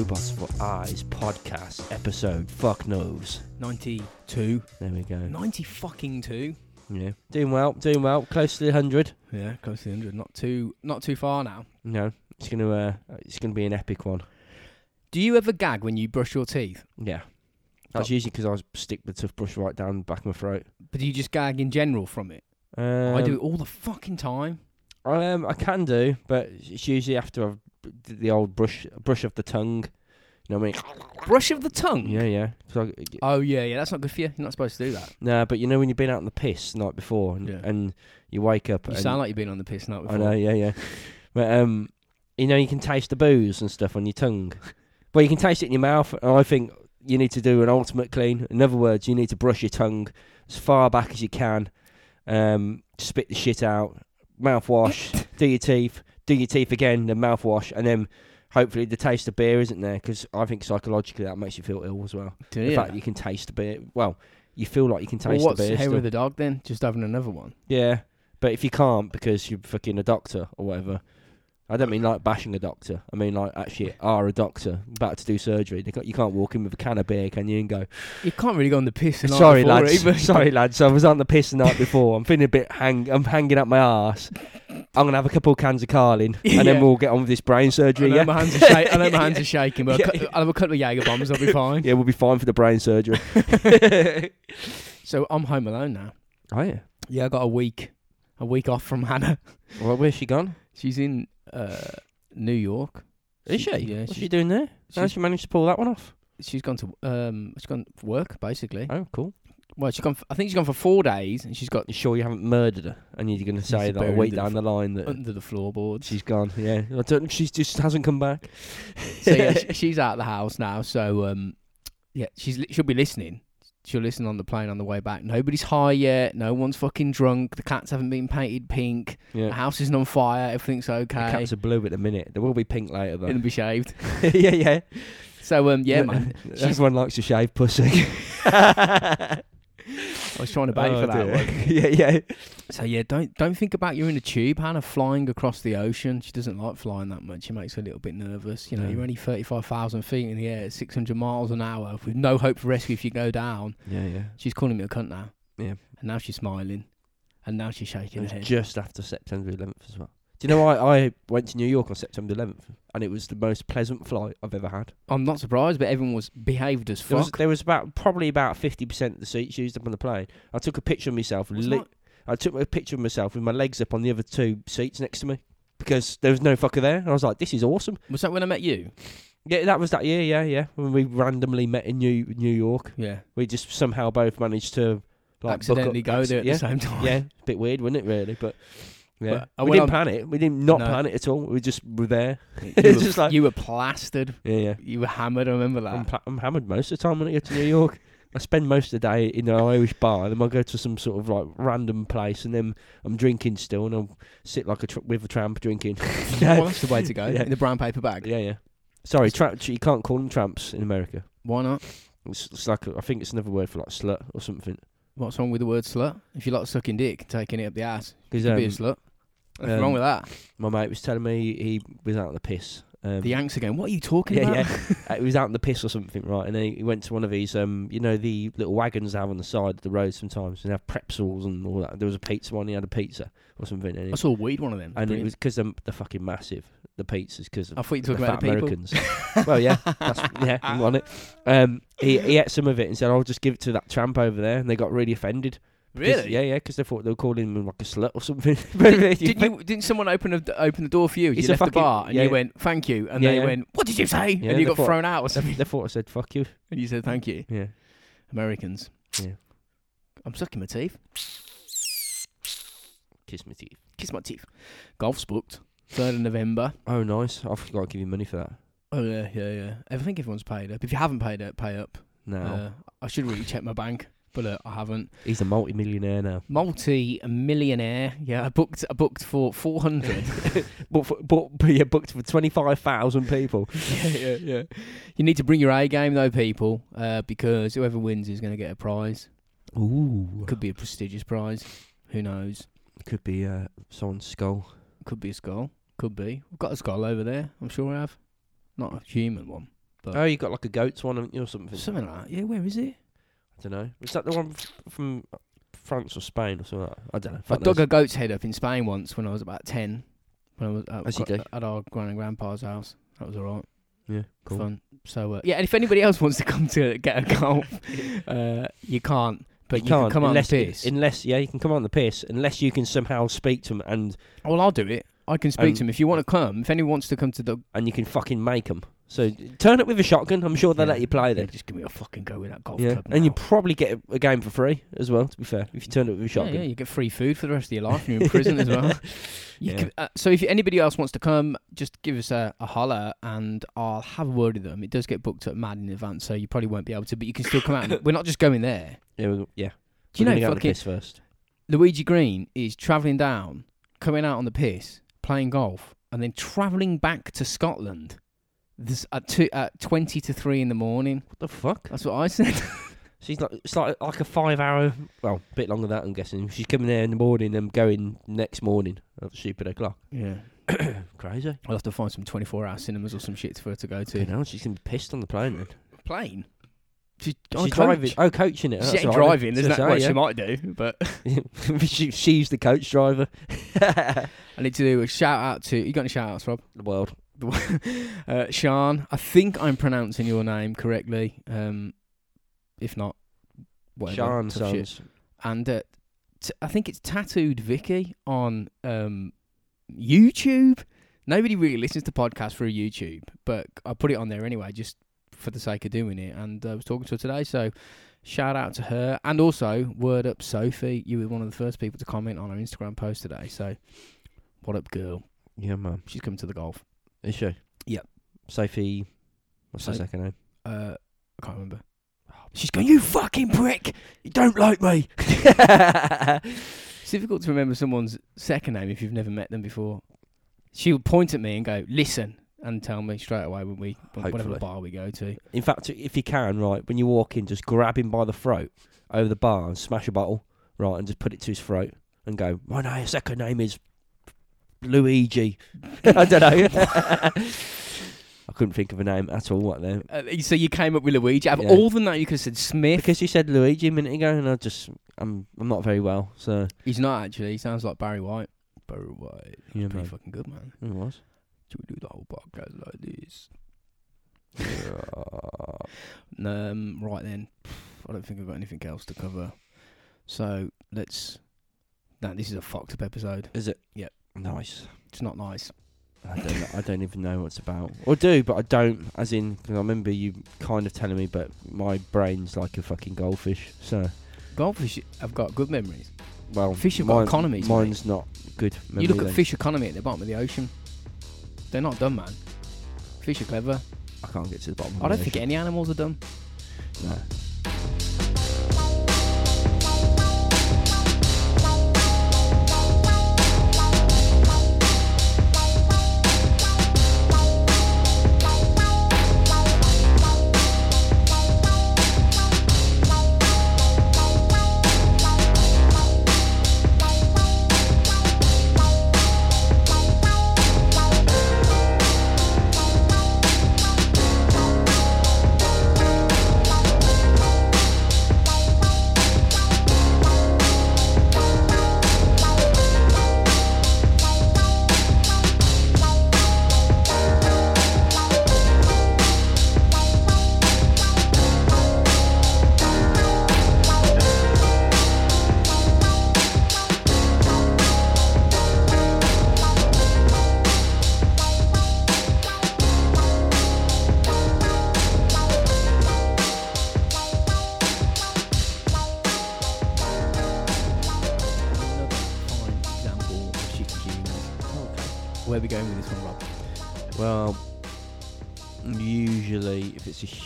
Robots for Eyes podcast episode, fuck knows. 92. There we go. 90 fucking two. Yeah. Doing well. Close to the 100. Yeah, close to the 100. Not too far now. No. It's gonna be an epic one. Do you ever gag when you brush your teeth? Yeah. That's usually because I stick the toothbrush right down the back of my throat. But do you just gag in general from it? I do it all the fucking time. I can do, but it's usually after I've the old brush of the tongue. You know what I mean? Brush of the tongue? Yeah. Oh, yeah, that's not good for you. You're not supposed to do that. No, but you know when you've been out on the piss the night before and you wake up... You sound like you've been on the piss the night before. I know, yeah. But, you know, you can taste the booze and stuff on your tongue. But you can taste it in your mouth, and I think you need to do an ultimate clean. In other words, you need to brush your tongue as far back as you can, spit the shit out, mouthwash, do your teeth again, then mouthwash, and then hopefully the taste of beer isn't there, because I think psychologically that makes you feel ill as well. Do you? The fact that you can taste the beer. Well, you feel like you can taste the beer. What's the with the dog then? Just having another one? Yeah, but if you can't because you're fucking a doctor or whatever... I don't mean like bashing a doctor. I mean like actually are a doctor about to do surgery. You can't walk in with a can of beer, can you? And go. You can't really go on the piss. The night Sorry lads. I was on the piss the night before. I'm feeling a bit I'm hanging up my arse. I'm gonna have a couple of cans of Carling, and then we'll get on with this brain surgery. I know my hands are shaking. But I'll have a couple of Jager bombs. I'll be fine. Yeah, we'll be fine for the brain surgery. So I'm home alone now. Oh yeah. Yeah, I got a week off from Hannah. Well, where's she gone? She's in. New York. Is she? Yeah, what's she doing there? How did she manage to pull that one off? She's gone to work basically. Oh, cool. Well, I think she's gone for 4 days, and she's got. You sure you haven't murdered her? And you're going to say that a week down the line that under the floorboards she's gone. Yeah, I don't. She just hasn't come back. So yeah, she's out of the house now. So yeah, she'll be listening. She'll listen on the plane on the way back. Nobody's high yet. No one's fucking drunk. The cats haven't been painted pink. Yeah. The house isn't on fire. Everything's okay. The cats are blue at the minute. They will be pink later, though. It'll be shaved. Yeah. So, yeah, man. Everyone likes to shave pussy. I was trying to bait for that one. Yeah. So, yeah, don't think about you're in a tube, Hannah, flying across the ocean. She doesn't like flying that much. She makes her a little bit nervous. You know, you're only 35,000 feet in the air at 600 miles an hour with no hope for rescue if you go down. Yeah. She's calling me a cunt now. Yeah. And now she's smiling. And now she's shaking her head. Just after September 11th as well. Do you know I went to New York on September 11th, and it was the most pleasant flight I've ever had. I'm not surprised, but everyone behaved as fuck. There was probably about 50% of the seats used up on the plane. I took a picture of myself. I took a picture of myself with my legs up on the other two seats next to me because there was no fucker there. And I was like, this is awesome. Was that when I met you? Yeah, that was that year, yeah. When we randomly met in New York. Yeah. We just somehow both managed to... like accidentally go there at the same time. Yeah, a bit weird, wasn't it, really? But... yeah, but we didn't plan it. We didn't plan it at all. We just were there. You were plastered. Yeah. You were hammered. I remember that. I'm hammered most of the time when I go to New York. I spend most of the day in an Irish bar, and then I go to some sort of like random place, and then I'm drinking still, and I'll sit like with a tramp drinking. Well, that's the way to go. Yeah. In the brown paper bag. Yeah. Sorry, you can't call them tramps in America. Why not? It's like I think it's another word for like slut or something. What's wrong with the word slut? If you like sucking dick, taking it up the ass, you could be a slut. What's wrong with that? My mate was telling me he was out on the piss. The Yanks again. What are you talking about? Yeah, he was out on the piss or something, right? And then he went to one of these, you know, the little wagons they have on the side of the road sometimes, and they have pretzels and all that. There was a pizza one. He had a pizza or something. I saw a weed one of them. And It was because they're fucking massive. The pizzas because I thought you were talking about the Americans. Well, yeah, I'm on it. He ate some of it and said, "I'll just give it to that tramp over there," and they got really offended. Really? Yeah, because they thought they were calling him like a slut or something. Didn't someone open the door for you? You left the bar and you went, "Thank you," and they went, "What did you say?" And you got thrown out or something. They thought I said, "Fuck you," and you said, "Thank you." Yeah, Americans. Yeah, I'm sucking my teeth. Kiss my teeth. Golf's booked 3rd of November. Oh, nice! I forgot to give you money for that. Oh yeah. I think everyone's paid up. If you haven't paid up, pay up. No, I should really check my bank. But I haven't. He's a multi-millionaire now. Multi-millionaire. Yeah, I booked for 400. Booked for 25,000 people. Yeah. You need to bring your A game though, people, because whoever wins is going to get a prize. Ooh. Could be a prestigious prize. Who knows? Could be someone's skull. Could be a skull. Could be. We've got a skull over there. I'm sure I have. Not a human one. But oh, you got like a goat's one, haven't you, or something? Something like that. Yeah, where is it? I don't know. Is that the one from France or Spain or something like that? I don't know. I dug a goat's head up in Spain once when I was about 10. When I was at our gran and grandpa's house. That was all right. Yeah, cool. Fun. So, yeah, and if anybody else wants to come to get a golf, you can't. But you can come on the piss. You can come on the piss unless you can somehow speak to them. And well, I'll do it. I can speak to them. If you want to come, if anyone wants to come to the... And you can fucking make them. So turn up with a shotgun. I'm sure they'll let you play there. Just give me a fucking go with that golf club now. And you probably get a game for free as well, to be fair, if you turn up with a shotgun. Yeah, you get free food for the rest of your life and you're in prison as well. So if anybody else wants to come, just give us a holler and I'll have a word with them. It does get booked up mad in advance, so you probably won't be able to, but you can still come out. We're not just going there. Yeah. Do you know, fucking... first. Luigi Green is travelling down, coming out on the piss, playing golf, and then travelling back to Scotland at 20 to 3 in the morning. What the fuck? That's what I said. She's like, it's like a 5 hour, well, a bit longer than that, I'm guessing. She's coming there in the morning and going next morning at stupid o'clock. Yeah. Crazy. I'll have to find some 24-hour cinemas or some shit for her to go to. Now she's going to be pissed on the plane then. Plane? She's driving. Oh, coaching it. She ain't driving. There's no way she might do, but she's the coach driver. I need to do a shout out to... You got any shout outs, Rob? The world. Sian, I think I'm pronouncing your name correctly. If not, whatever. Sian sounds. And I think it's Tattooed Vicky on YouTube. Nobody really listens to podcasts through YouTube, but I put it on there anyway, just for the sake of doing it. And I was talking to her today, so shout out to her. And also, word up Sophie, you were one of the first people to comment on our Instagram post today, so what up, girl? Yeah, man. She's coming to the golf. Is she? Yep. Sophie, what's her second name? I can't remember. She's going, you fucking prick, you don't like me. It's difficult to remember someone's second name if you've never met them before. She'll point at me and go, listen, and tell me straight away whatever bar we go to. In fact, if you can, right, when you walk in, just grab him by the throat over the bar and smash a bottle, right, and just put it to his throat and go, my second name is Luigi. I don't know. I couldn't think of a name at all right there. So you came up with Luigi. Out of all the names, you could have said Smith. Because you said Luigi a minute ago, and I'm not very well, so... He's not, actually. He sounds like Barry White. Barry White. Yeah, pretty fucking good, man. He was. Should we do the whole podcast like this? Right then. I don't think I've got anything else to cover. So, let's... No, this is a fucked up episode. Is it? Yep. Nice. It's not nice. I don't even know what it's about. Or do, but I don't. As in, cause I remember you kind of telling me, but my brain's like a fucking goldfish. So... Goldfish have got good memories. Well... Fish have got economies, mine's not good memory. You look at fish economy at the bottom of the ocean. They're not dumb, man. Fish are clever. I can't get to the bottom of it. I don't think any animals are dumb. No.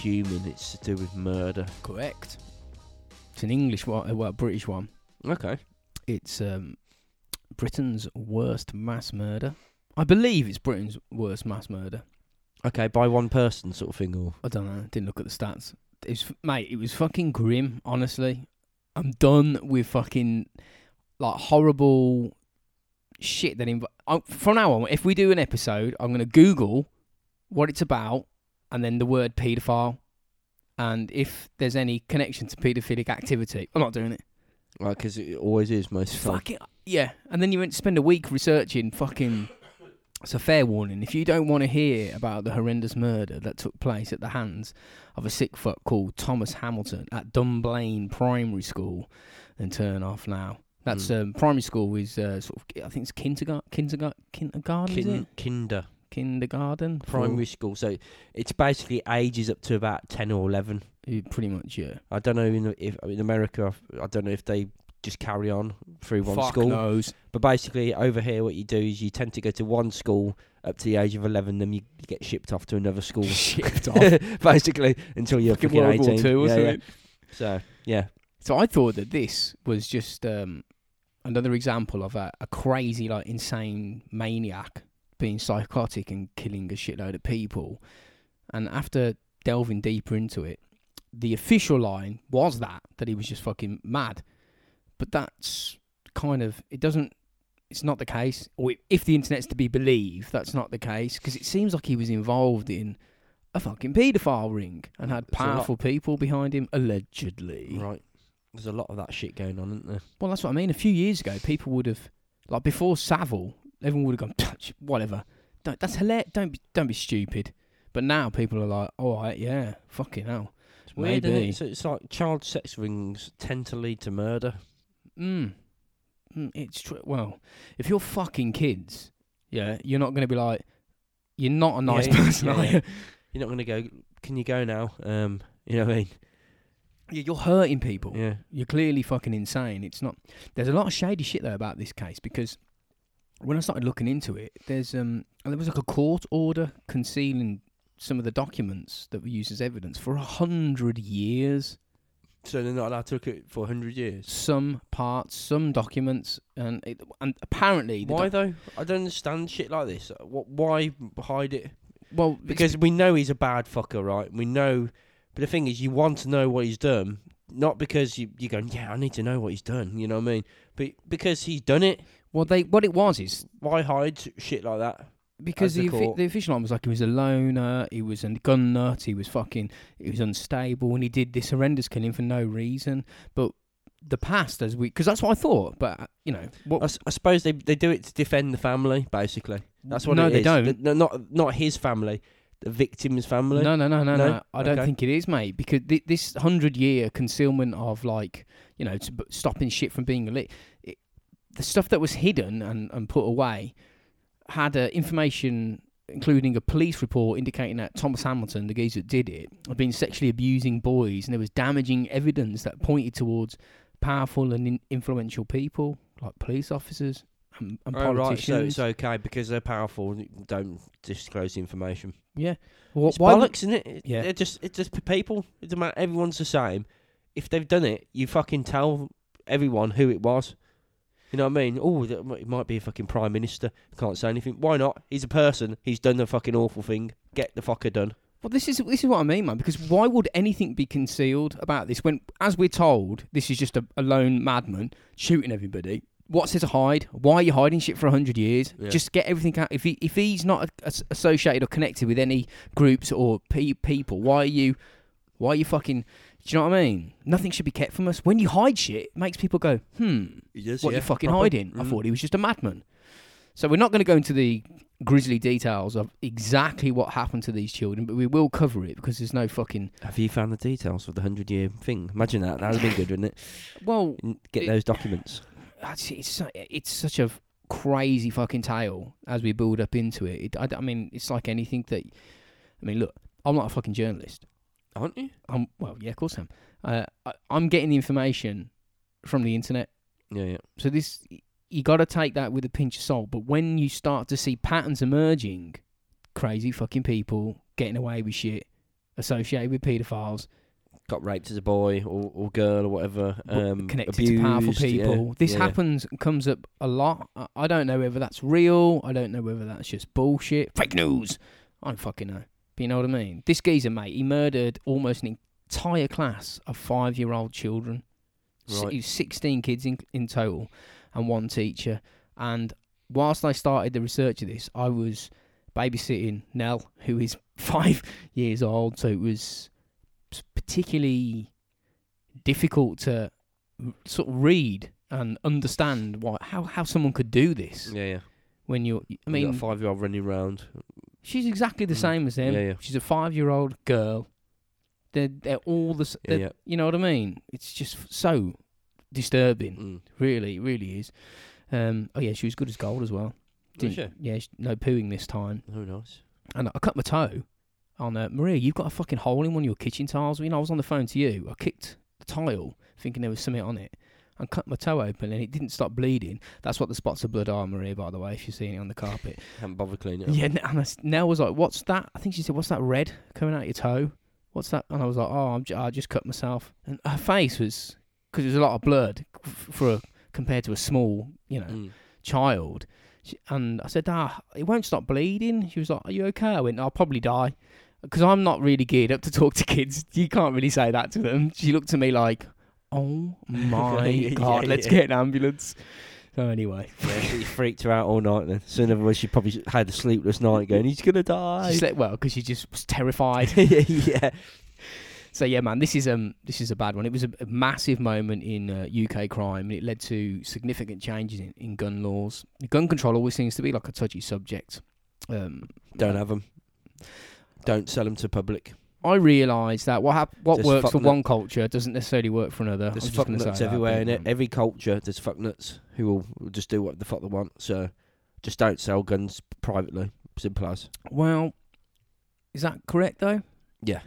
Human, it's to do with murder. Correct. It's an English one, well, British one. Okay. It's Britain's worst mass murder. I believe it's Britain's worst mass murder. Okay, by one person sort of thing, or I don't know. Didn't look at the stats. It was fucking grim. Honestly, I'm done with fucking like horrible shit that. From now on, if we do an episode, I'm gonna Google what it's about. and then the word paedophile. And if there's any connection to paedophilic activity, I'm not doing it. Right, because it always is most of the time. Yeah, and then you went to spend a week researching fucking... So fair warning, if you don't want to hear about the horrendous murder that took place at the hands of a sick fuck called Thomas Hamilton at Dunblane Primary School, then turn off now. That's primary school is sort of, I think it's kindergarten. Primary school, so it's basically ages up to about 10 or 11. Pretty much, yeah. I don't know in America, I don't know if they just carry on through one school. Fuck knows. But basically, over here, what you do is you tend to go to one school up to the age of 11, then you get shipped off to another school. Shipped off? Basically, until you're fucking World 18. War II or something. Yeah. So, yeah. So I thought that this was just another example of a crazy, like, insane maniac being psychotic and killing a shitload of people. And after delving deeper into it, the official line was that he was just fucking mad. But that's kind of, it's not the case. Or if the internet's to be believed, that's not the case. Because it seems like he was involved in a fucking paedophile ring and had powerful people behind him, allegedly. Right. There's a lot of that shit going on, isn't there? Well, that's what I mean. A few years ago, people would have, like before Savile, everyone would have gone, whatever. That's hilarious. Don't be stupid. But now people are like, all right, yeah, fucking hell. It's weird, isn't it? So it's like child sex rings tend to lead to murder. It's true. Well, if you're fucking kids, yeah, you're not going to be like, you're not a nice person, are you? You're not going to go, can you go now? You know what I mean? Yeah, you're hurting people. Yeah. You're clearly fucking insane. It's not... There's a lot of shady shit, though, about this case, because when I started looking into it, there was like a court order concealing some of the documents that were used as evidence for 100 years. So they're not allowed to look at it for 100 years? Some parts, some documents, and apparently... Why, though? I don't understand shit like this. Why hide it? Well, because we know he's a bad fucker, right? We know... But the thing is, you want to know what he's done, not because you're going, yeah, I need to know what he's done, you know what I mean? But because he's done it... Well, what it was is... Why hide shit like that? Because the official line was like, he was a loner, he was a gun nut, he was unstable, and he did this horrendous killing for no reason. But the past, because that's what I thought. But you know, I suppose they do it to defend the family, basically. That's what. No, it is. They don't. Not his family, the victim's family. No. I don't think it is, mate. Because this 100-year concealment of, like, you know, stopping shit from being lit, the stuff that was hidden and put away. Had information, including a police report, indicating that Thomas Hamilton, the geezer that did it, had been sexually abusing boys, and there was damaging evidence that pointed towards powerful and influential people, like police officers and politicians. Right, so it's okay, because they're powerful, don't disclose the information. Yeah. Well, it's bollocks, isn't it? Yeah. It's just people. It doesn't matter. Everyone's the same. If they've done it, you fucking tell everyone who it was. You know what I mean? Oh, it might be a fucking prime minister. Can't say anything. Why not? He's a person. He's done the fucking awful thing. Get the fucker done. Well, this is what I mean, man. Because why would anything be concealed about this when, as we're told, this is just a lone madman shooting everybody? What's there to hide? Why are you hiding shit for 100 years? Yeah. Just get everything out. If he's not associated or connected with any groups or people, why are you fucking... Do you know what I mean? Nothing should be kept from us. When you hide shit, it makes people go, yes, what are you fucking hiding? I thought he was just a madman. So we're not going to go into the grisly details of exactly what happened to these children, but we will cover it because there's no fucking... Have you found the details of the 100-year thing? Imagine that. That would have been good, wouldn't it? Well... Get those documents. It's such a crazy fucking tale as we build up into it. I mean, it's like anything that... I mean, look, I'm not a fucking journalist. Aren't you? Well, yeah, of course I am. I'm getting the information from the internet. Yeah. So you got to take that with a pinch of salt. But when you start to see patterns emerging, crazy fucking people getting away with shit, associated with paedophiles. Got raped as a boy or girl or whatever. Connected abused, to powerful people. Yeah, this happens and comes up a lot. I don't know whether that's real. I don't know whether that's just bullshit. Fake news. I don't fucking know. But you know what I mean? This geezer, mate, he murdered almost an entire class of 5-year-old children. Right. He was 16 kids in total and one teacher. And whilst I started the research of this, I was babysitting Nell, who is 5 years old, so it was particularly difficult to sort of read and understand why how someone could do this. Yeah, yeah. When you're, I mean, you've got a 5-year-old running around. She's exactly the same as them. Yeah, yeah. She's a 5-year-old girl. They're all the. They're, yeah, yeah. You know what I mean? It's just so disturbing. Mm. Really, really is. Oh yeah, she was good as gold as well. Didn't, was she? Yeah, no pooing this time. Oh, nice. And I cut my toe on Maria. You've got a fucking hole in one of your kitchen tiles. You know, I was on the phone to you. I kicked the tile thinking there was something on it, and cut my toe open, and it didn't stop bleeding. That's what the spots of blood are, Maria, by the way, if you're seeing it on the carpet. Haven't bothered cleaning it. Yeah, and Nell was like, "What's that?" I think she said, "What's that red coming out of your toe? What's that?" And I was like, "Oh, I just cut myself." And her face was, because it was a lot of blood compared to a small, you know, child. And I said, "It won't stop bleeding." She was like, "Are you okay?" I went, "I'll probably die." Because I'm not really geared up to talk to kids. You can't really say that to them. She looked at me like, "Oh my God, let's get an ambulance." So anyway. Yeah, she freaked her out all night then. So in other words, she probably had a sleepless night going, "He's going to die." She slept well because she just was terrified. Yeah. So yeah, man, this is a bad one. It was a massive moment in UK crime, and it led to significant changes in gun laws. Gun control always seems to be like a touchy subject. Don't have them. Don't sell them to public. I realise that what works for one culture doesn't necessarily work for another. There's fuck nuts everywhere, in it. Every culture, there's fuck nuts who will just do what the fuck they want. So just don't sell guns privately. Simple as. Well, is that correct though? Yeah.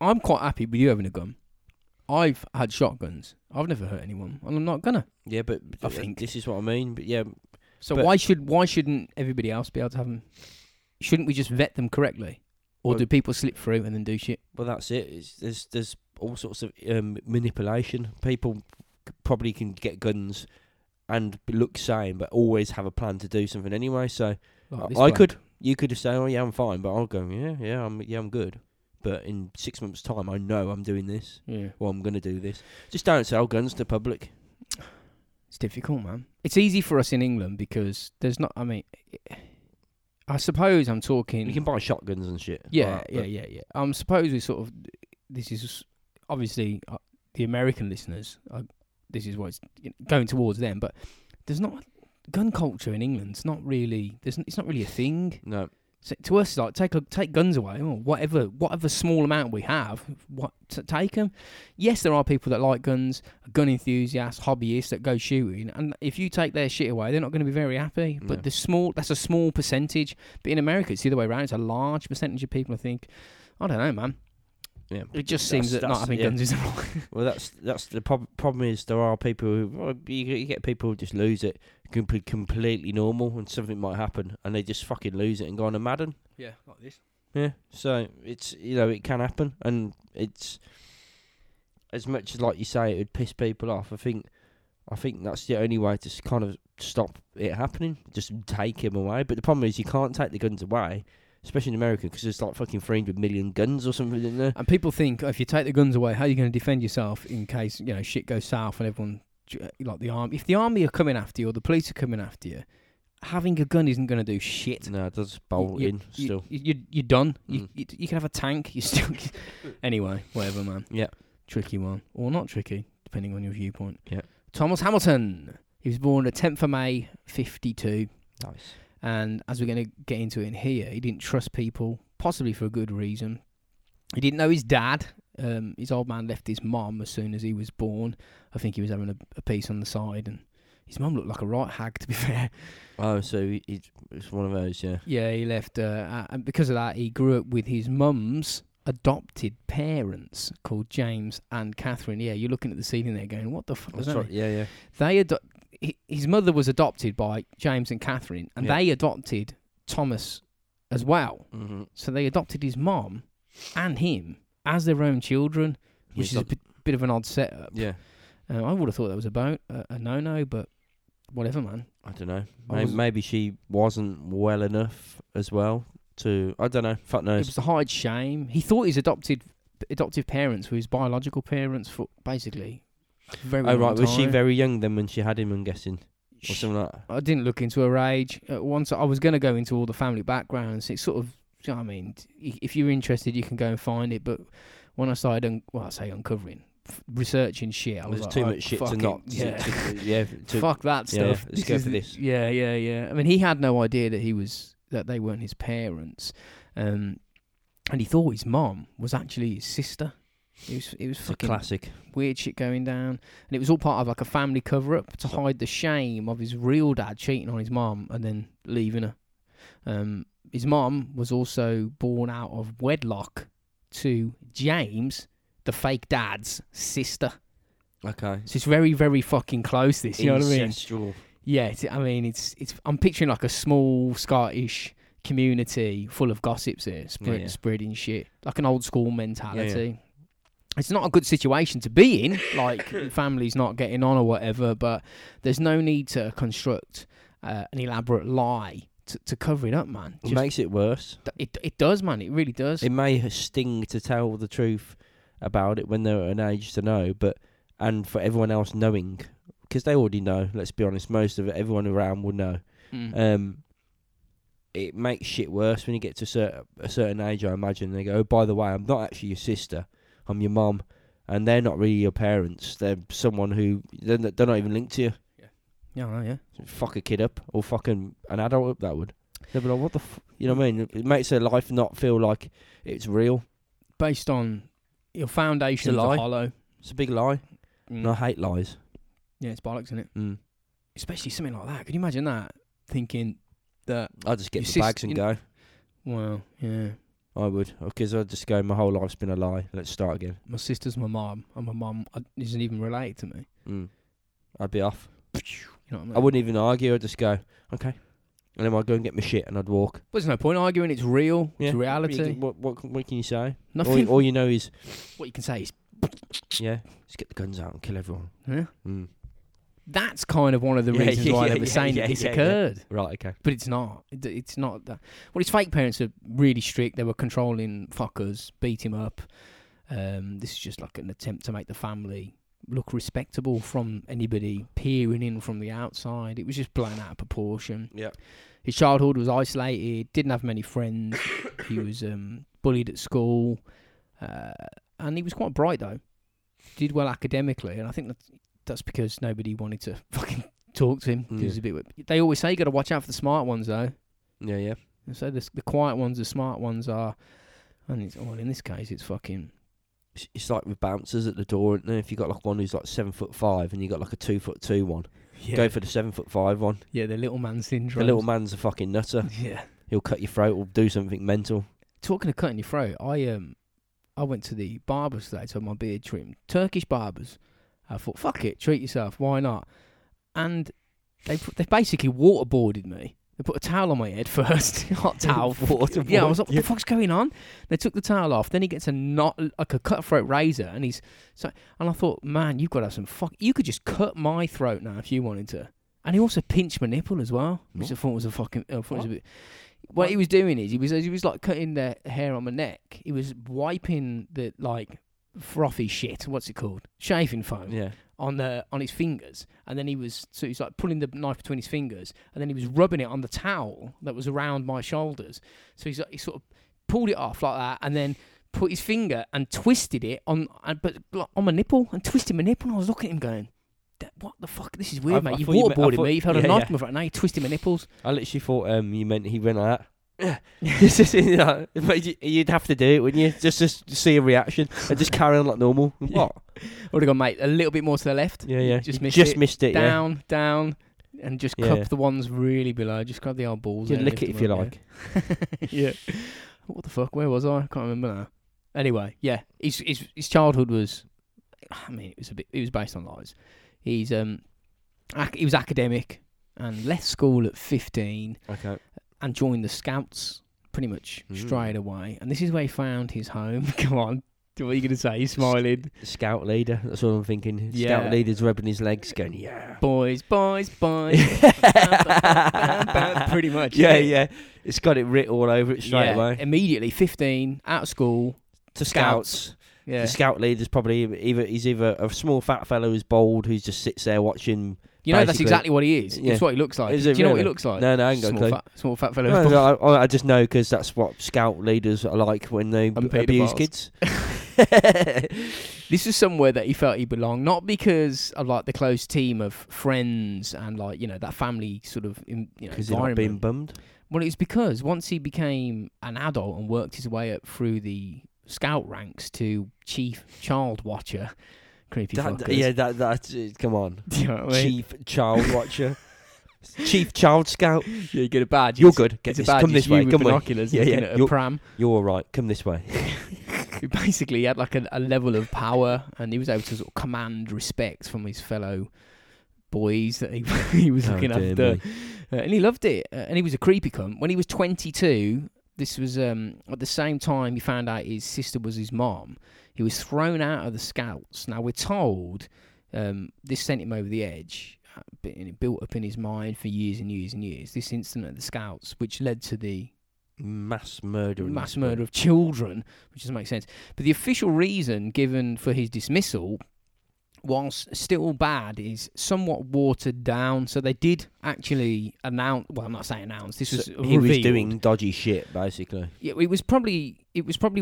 I'm quite happy with you having a gun. I've had shotguns. I've never hurt anyone, and I'm not gonna. Yeah, but I think this is what I mean. But yeah. So but why shouldn't everybody else be able to have them? Shouldn't we just vet them correctly, or do people slip through and then do shit? Well, that's it. There's all sorts of manipulation. People probably can get guns and look sane, but always have a plan to do something anyway. So like you could have said, "Oh yeah, I'm fine," but I'll go, I'm good. But in 6 months' time, I know I'm doing this. Yeah. Well, I'm going to do this. Just don't sell guns to public. It's difficult, man. It's easy for us in England because there's not. I mean, I suppose I'm talking. You can buy shotguns and shit. Yeah, right, yeah. I suppose we sort of. This is obviously the American listeners. This is what it's going towards them. But there's not gun culture in England. It's not really. It's not really a thing. No. So to us, it's like take guns away, or whatever small amount we have, take them. Yes, there are people that like guns, gun enthusiasts, hobbyists that go shooting, and if you take their shit away, they're not going to be very happy. But that's a small percentage. But in America, it's the other way around. It's a large percentage of people. I think, I don't know, man. Yeah, it just seems that not having guns is wrong. Well, that's the problem. Is there are people you get people who just lose it. Completely normal, and something might happen, and they just fucking lose it and go on a Madden. Yeah, like this. Yeah, so it's it can happen, and it's as much as like you say it would piss people off. I think that's the only way to kind of stop it happening. Just take him away. But the problem is you can't take the guns away, especially in America, because there's like fucking 300 million guns or something in there. And people think if you take the guns away, how are you going to defend yourself in case shit goes south and everyone. Like the army, if the army are coming after you or the police are coming after you, having a gun isn't going to do shit. No, it does bolt in. Still, you're done. You can have a tank. You still anyway, whatever, man. Yeah, tricky one or not tricky, depending on your viewpoint. Yeah, Thomas Hamilton. He was born the 10th of May, 1952. Nice. And as we're going to get into it in here, he didn't trust people, possibly for a good reason. He didn't know his dad. His old man left his mum as soon as he was born. I think he was having a piece on the side, and his mum looked like a right hag, to be fair. Oh, so it's one of those, yeah. Yeah, he left, and because of that, he grew up with his mum's adopted parents called James and Catherine. Yeah, you're looking at the ceiling there, going, "What the fuck was that?" Right. Yeah. His mother was adopted by James and Catherine, and they adopted Thomas as well. Mm-hmm. So they adopted his mum and him as their own children, which is a bit of an odd setup. Yeah, I would have thought that was about a no-no, but whatever, man. I don't know. Maybe she wasn't well enough as well to. I don't know. Fuck knows. It was to hide shame. He thought his adoptive parents were his biological parents for basically. Very. Oh right, was she very young then when she had him? I'm guessing. or something like that? I didn't look into her age. Once I was going to go into all the family backgrounds. It's sort of, you know what I mean, if you're interested, you can go and find it. But when I started, uncovering, researching shit, I was like, too much shit to not. Yeah, fuck that stuff. Let's go for this. Yeah. I mean, he had no idea that they weren't his parents, and he thought his mom was actually his sister. It was fucking classic weird shit going down, and it was all part of like a family cover up to hide the shame of his real dad cheating on his mom and then leaving her. His mom was also born out of wedlock to James, the fake dad's sister. Okay, so it's very, very fucking close. This, you know what I mean? Ancestral. Yeah, it's. I'm picturing like a small Scottish community full of gossips here, spreading shit, like an old school mentality. Yeah. It's not a good situation to be in, like family's not getting on or whatever, but there's no need to construct an elaborate lie to cover it up, man. It makes it worse. It does, man. It really does. It may sting to tell the truth about it when they're at an age to know, and for everyone else knowing, because they already know, let's be honest, most of it, everyone around will know. It makes shit worse when you get to a certain age, I imagine, and they go, oh, by the way, I'm not actually your sister. I'm your mum, and they're not really your parents. They're someone who... They're not even linked to you. Yeah. So fuck a kid up, or fucking an adult up, that would. They'd be like, what the... You know what I mean? It makes their life not feel like it's real. Based on your foundation of hollow. It's a big lie. Mm. And I hate lies. Yeah, it's bollocks, isn't it? Mm. Especially something like that. Can you imagine that? Thinking that... I'd just get the bags and go. Well, yeah... I would, because I'd just go, my whole life's been a lie, let's start again. My sister's my mum, and my mum isn't even related to me. Mm. I'd be off. You know what I mean? I wouldn't even argue, I'd just go, okay. And then I'd go and get my shit and I'd walk. But there's no point arguing, it's real, it's reality. What can you say? Nothing. All you know is... What you can say is... Yeah, just get the guns out and kill everyone. Yeah. Mm. That's kind of one of the reasons why they were saying that this occurred. Yeah. Right, okay. But it's not. It's not that. Well, his fake parents are really strict. They were controlling fuckers, beat him up. This is just like an attempt to make the family look respectable from anybody peering in from the outside. It was just blown out of proportion. Yeah. His childhood was isolated, didn't have many friends. He was bullied at school. And he was quite bright, though. Did well academically, and I think that's because nobody wanted to fucking talk to him. Mm. They always say you got to watch out for the smart ones, though. Yeah. And so the quiet ones, the smart ones are... And in this case, it's fucking... It's like with bouncers at the door, isn't it? If you got like one who's like 7'5" and you got like a 2'2" one, go for the 7'5" one. Yeah, the little man syndrome. The little man's a fucking nutter. Yeah. He'll cut your throat or do something mental. Talking of cutting your throat, I went to the barbers today to have my beard trimmed. Turkish barbers. I thought, fuck it, treat yourself, why not? And they basically waterboarded me. They put a towel on my head first, hot towel. Waterboard. Yeah, I was like, what the fuck's going on? They took the towel off, then he gets a cutthroat razor, and and I thought, man, you've got to have some you could just cut my throat now if you wanted to. And he also pinched my nipple as well, which I thought was a bit... What he was doing is, he was like cutting the hair on my neck. He was wiping the, like... frothy shit, what's it called? Shaving foam on his fingers, and then he was like pulling the knife between his fingers, and then he was rubbing it on the towel that was around my shoulders. So he's like, he sort of pulled it off like that, and then put his finger and twisted it on my nipple, and twisted my nipple, and I was looking at him going, what the fuck? This is weird, mate. You've waterboarded me, you've held a knife in my throat, now you're twisting my nipples. I literally thought you meant he went like that. You'd have to do it, wouldn't you? Just see a reaction and just carry on like normal. What? I would have gone, mate, a little bit more to the left. Yeah. Just missed it. Down, and just cup the ones really below. Just grab the old balls. You lick it if you like. Yeah. What the fuck? Where was I? I can't remember now. Anyway, yeah. His childhood was... I mean, it was based on lies. He was academic and left school at 15. Okay. And joined the Scouts pretty much straight away. And this is where he found his home. Come on. What are you going to say? He's smiling. Scout leader. That's all I'm thinking. Yeah. Scout leader's rubbing his legs going, yeah. Boys. Pretty much. Yeah. It's got it writ all over it straight away. Immediately, 15, out of school. To Scouts. Yeah. The Scout leader's probably either a small fat fellow who's bald, who just sits there watching You know, that's exactly what he is. Yeah. It's what he looks like. Do you know what he looks like? No, I ain't got a clue. Small fat fellow. No, no, I just know because that's what scout leaders are like when they abuse kids. This is somewhere that he felt he belonged, not because of like the close team of friends and like, you know, that family sort of environment. Because he's not being bummed? Well, it's because once he became an adult and worked his way up through the scout ranks to chief child watcher, creepy fuckers. Yeah, that's it. Come on. Do you know what I mean? Chief child watcher. Chief child scout. Yeah, you get a badge. You're good. Get this. Come this way. Come binoculars. Yeah, yeah. You're, pram. You're all right. Come this way. He basically had like a level of power, and he was able to sort of command respect from his fellow boys that he was looking after. And he loved it. And he was a creepy cunt. When he was 22, this was at the same time he found out his sister was his mom. He was thrown out of the scouts. Now, we're told this sent him over the edge, and it built up in his mind for years and years and years, this incident at the scouts, which led to the mass murder of children, which doesn't make sense. But the official reason given for his dismissal, whilst still bad, is somewhat watered down. So they did actually announce, well, I'm not saying announce, this was revealed. He was doing dodgy shit, basically. Yeah, it was probably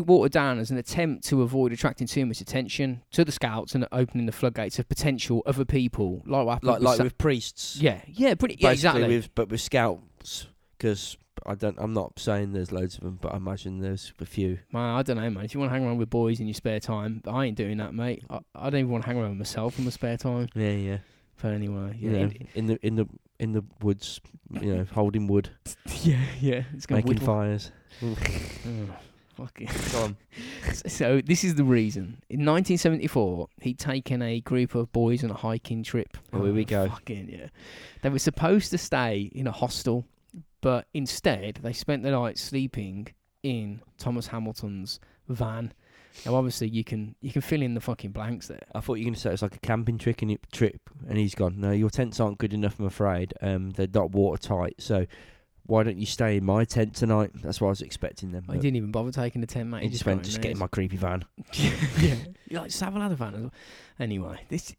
watered down as an attempt to avoid attracting too much attention to the scouts and opening the floodgates of potential other people. Like what happened with priests. Yeah, pretty basically, exactly. But with scouts, because I'm not saying there's loads of them, but I imagine there's a few. Well, I don't know, man. If you want to hang around with boys in your spare time, I ain't doing that, mate. I don't even want to hang around with myself in my spare time. Yeah, yeah. But anyway, yeah. You know, in the woods, you know, holding wood. Yeah. It's going making fires. Oh, fuck it. Go on. So this is the reason. In 1974, he'd taken a group of boys on a hiking trip. Oh, here we go. Fucking yeah. They were supposed to stay in a hostel, but instead, they spent the night sleeping in Thomas Hamilton's van. Now, obviously, you can fill in the fucking blanks there. I thought you were going to say it's like a camping trip, and he's gone, no, your tents aren't good enough, I'm afraid. They're not watertight, so why don't you stay in my tent tonight? That's what I was expecting them. I didn't even bother taking the tent, mate. He just went, just get in my creepy van. Yeah. You're like, Savile had a van as well. Anyway, this,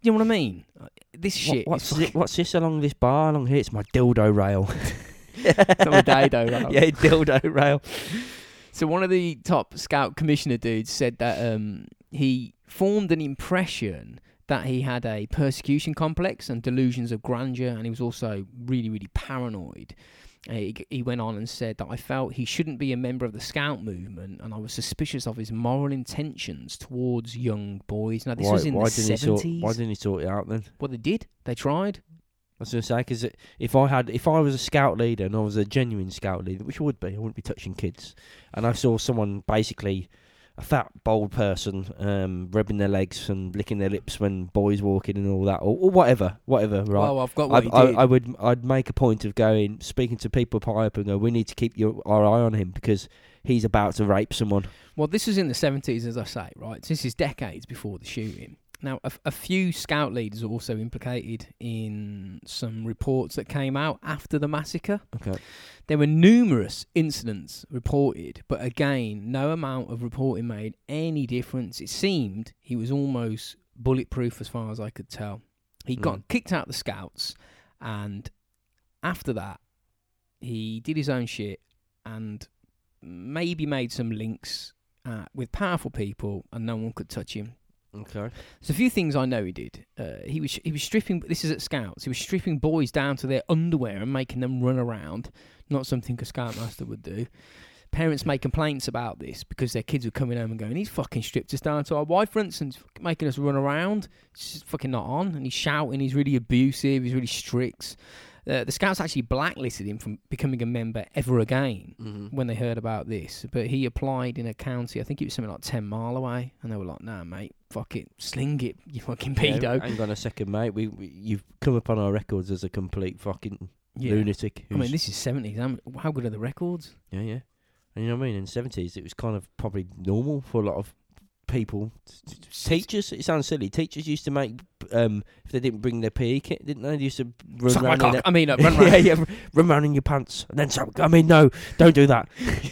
you know what I mean? This shit. What's this along this bar along here? It's my dildo rail. It's not a dildo rail. Yeah, dildo rail. So one of the top scout commissioner dudes said that he formed an impression that he had a persecution complex and delusions of grandeur, and he was also really, really paranoid. He went on and said that I felt he shouldn't be a member of the scout movement, and I was suspicious of his moral intentions towards young boys. Now, this was in the 70s. Why didn't he sort it out then? Well, they did. They tried. I was going to say, because if I was a scout leader and I was a genuine scout leader, which I would be, I wouldn't be touching kids, and I saw someone, basically a fat, bold person, rubbing their legs and licking their lips when boys walking and all that, or whatever, right? Oh, I've got what you did. I'd make a point of going, speaking to people high up and go, we need to keep our eye on him because he's about to rape someone. Well, this was in the 70s, as I say, right? So this is decades before the shooting. Now, a few scout leaders were also implicated in some reports that came out after the massacre. Okay. There were numerous incidents reported, but again, no amount of reporting made any difference. It seemed he was almost bulletproof as far as I could tell. He got kicked out of the scouts, and after that, he did his own shit and maybe made some links with powerful people, and no one could touch him. Okay. So a few things I know he did. He was stripping. This is at Scouts. He was stripping boys down to their underwear and making them run around. Not something a Scoutmaster would do. Parents made complaints about this because their kids were coming home and going, "He's fucking stripped us down to our wife fronts and making us run around. It's just fucking not on." And he's shouting. He's really abusive. He's really strict. The Scouts actually blacklisted him from becoming a member ever again when they heard about this. But he applied in a county, I think it was something like 10 mile away. And they were like, nah, mate, fuck it, sling it, you fucking pedo. Hang on a second, mate. You've come up on our records as a complete fucking lunatic. I mean, this is 70s. How good are the records? Yeah, yeah. And you know what I mean? In the 70s, it was kind of probably normal for a lot of people. Teachers, it sounds silly, teachers used to make, if they didn't bring their PE kit, didn't they used to run around. Yeah, run around in your pants and then no, don't do that.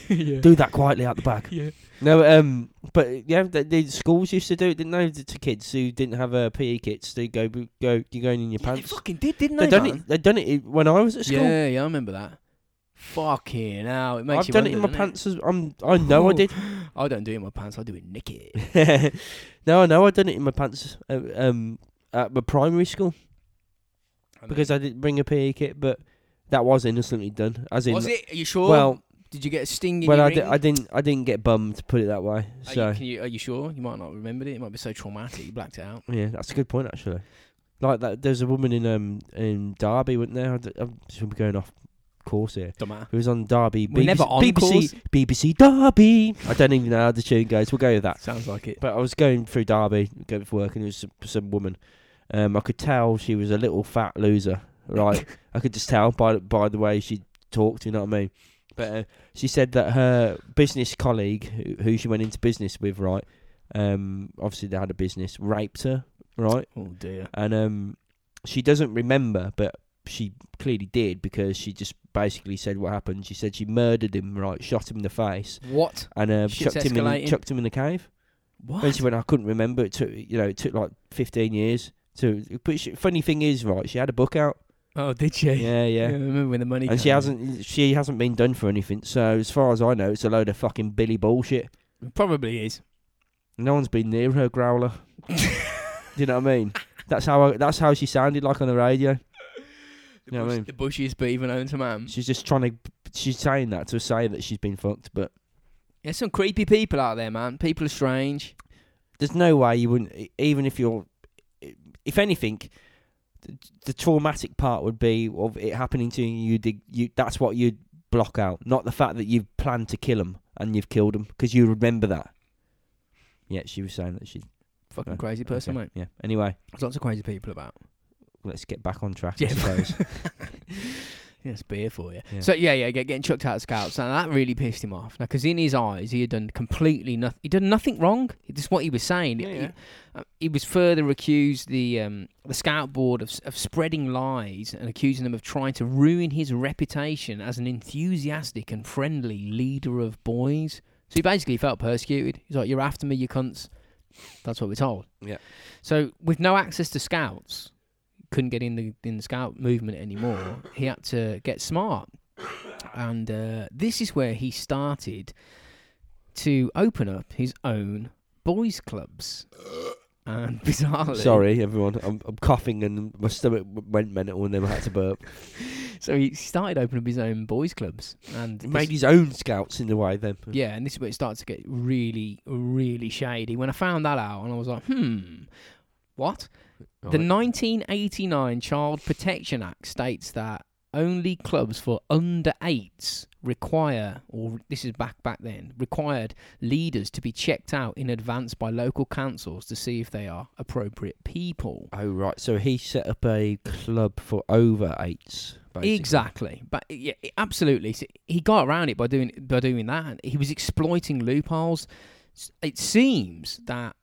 Do that quietly out the back. Yeah. No, but yeah, the schools used to do it, didn't they? To kids who didn't have PE kits, they go, you're going in your pants. They fucking did, didn't they? They done it when I was at school. Yeah, I remember that. Fucking hell, it makes I've you done wonder, it in my pants. I know I did. I don't do it in my pants. I do it naked. No, I know I done it in my pants. At my primary school, because I didn't bring a PE kit, but that was innocently done. As in, was it? Are you sure? Well. Did you get a sting in your ring? I didn't get bummed, to put it that way. So. Are you sure? You might not remember it. It might be so traumatic you blacked it out. Yeah, that's a good point, actually. Like that, there's a woman in Derby, wasn't there? I'm just going off course here. Don't matter. Who was on Derby? We're never on course. BBC Derby. I don't even know how the tune goes. We'll go with that. Sounds like it. But I was going through Derby, going for work, and there was some woman. I could tell she was a little fat loser. Right, I could just tell by the way she talked. You know what I mean? But she said that her business colleague, who she went into business with, right, obviously they had a business, raped her, right? Oh, dear. And she doesn't remember, but she clearly did, because she just basically said what happened. She said she murdered him, right, shot him in the face. What? And chucked him in the cave. What? And she went, I couldn't remember. It took like 15 years. But funny thing is, right, she had a book out. Oh, did she? Yeah. I remember when the money came. And she hasn't been done for anything, so as far as I know, it's a load of fucking Billy bullshit. It probably is. No one's been near her growler. Do you know what I mean? That's how she sounded like on the radio. You know what I mean? The bushiest but even owned to man. She's just she's saying that to say that she's been fucked, but... There's some creepy people out there, man. People are strange. There's no way you wouldn't, even if you're... If anything... The traumatic part would be of it happening to you. That's what you'd block out, not the fact that you've planned to kill them and you've killed them, because you remember that. Yeah, she was saying that she's fucking crazy person, okay, mate. Yeah. Anyway, there's lots of crazy people about. Let's get back on track. Yeah. I suppose. Yes, beer for you. Yeah. So getting chucked out of scouts, and that really pissed him off. Now, because in his eyes, he had done completely nothing. He done nothing wrong. It's what he was saying. Yeah, he was further accused the scout board of spreading lies and accusing them of trying to ruin his reputation as an enthusiastic and friendly leader of boys. So he basically felt persecuted. He's like, "You're after me, you cunts." That's what we're told. Yeah. So with no access to scouts. Couldn't get in the scout movement anymore. He had to get smart, and this is where he started to open up his own boys' clubs. And bizarrely, sorry everyone, I'm coughing and my stomach went mental, and then I had to burp. So he started opening up his own boys' clubs, and he made his own scouts in the way then. Yeah, and this is where it started to get really, really shady. When I found that out, and I was like, what? The 1989 Child Protection Act states that only clubs for under 8s required leaders to be checked out in advance by local councils to see if they are appropriate people. Oh, right. So he set up a club for over 8s, basically. Exactly. But yeah, absolutely. So he got around it by doing that. He was exploiting loopholes. It seems that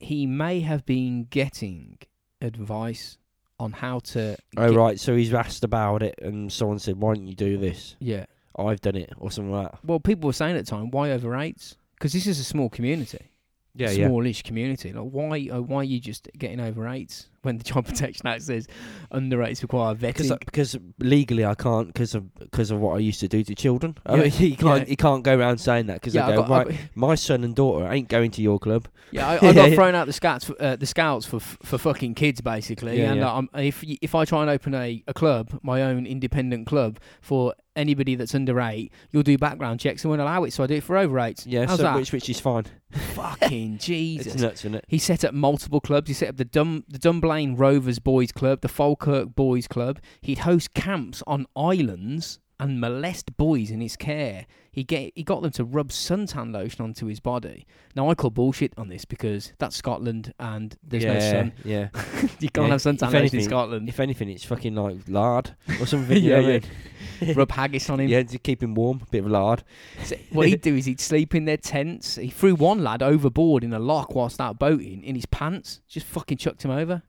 he may have been getting advice on how to... Oh, right, so he's asked about it, and someone said, why don't you do this? Yeah. I've done it, or something like that. Well, people were saying at the time, why over 8s? Because this is a small community. Yeah, smallish community. Like, why are you just getting over 8s when the Child Protection Act says under 8s require vetting? Because legally I can't, because of what I used to do to children. Yeah. I mean, you can't go around saying that, because my son and daughter ain't going to your club. Yeah, I got thrown out the scouts for fucking kids, basically. Yeah, and yeah. If I try and open a club, my own independent club, for anybody that's under 8, you'll do background checks and won't allow it, so I do it for over 8s. Yeah, how's so that? Which is fine. Fucking Jesus. It's nuts, isn't it? He set up multiple clubs. He set up the Dunblane Rovers Boys Club, the Falkirk Boys Club. He'd host camps on islands and molest boys in his care. He got them to rub suntan lotion onto his body. Now, I call bullshit on this, because that's Scotland and there's no sun. Yeah, you can't have suntan lotion in Scotland. If anything, it's fucking like lard or something. Rub haggis on him. Yeah, to keep him warm, a bit of lard. So what he'd do is he'd sleep in their tents. He threw one lad overboard in a loch whilst out boating in his pants. Just fucking chucked him over.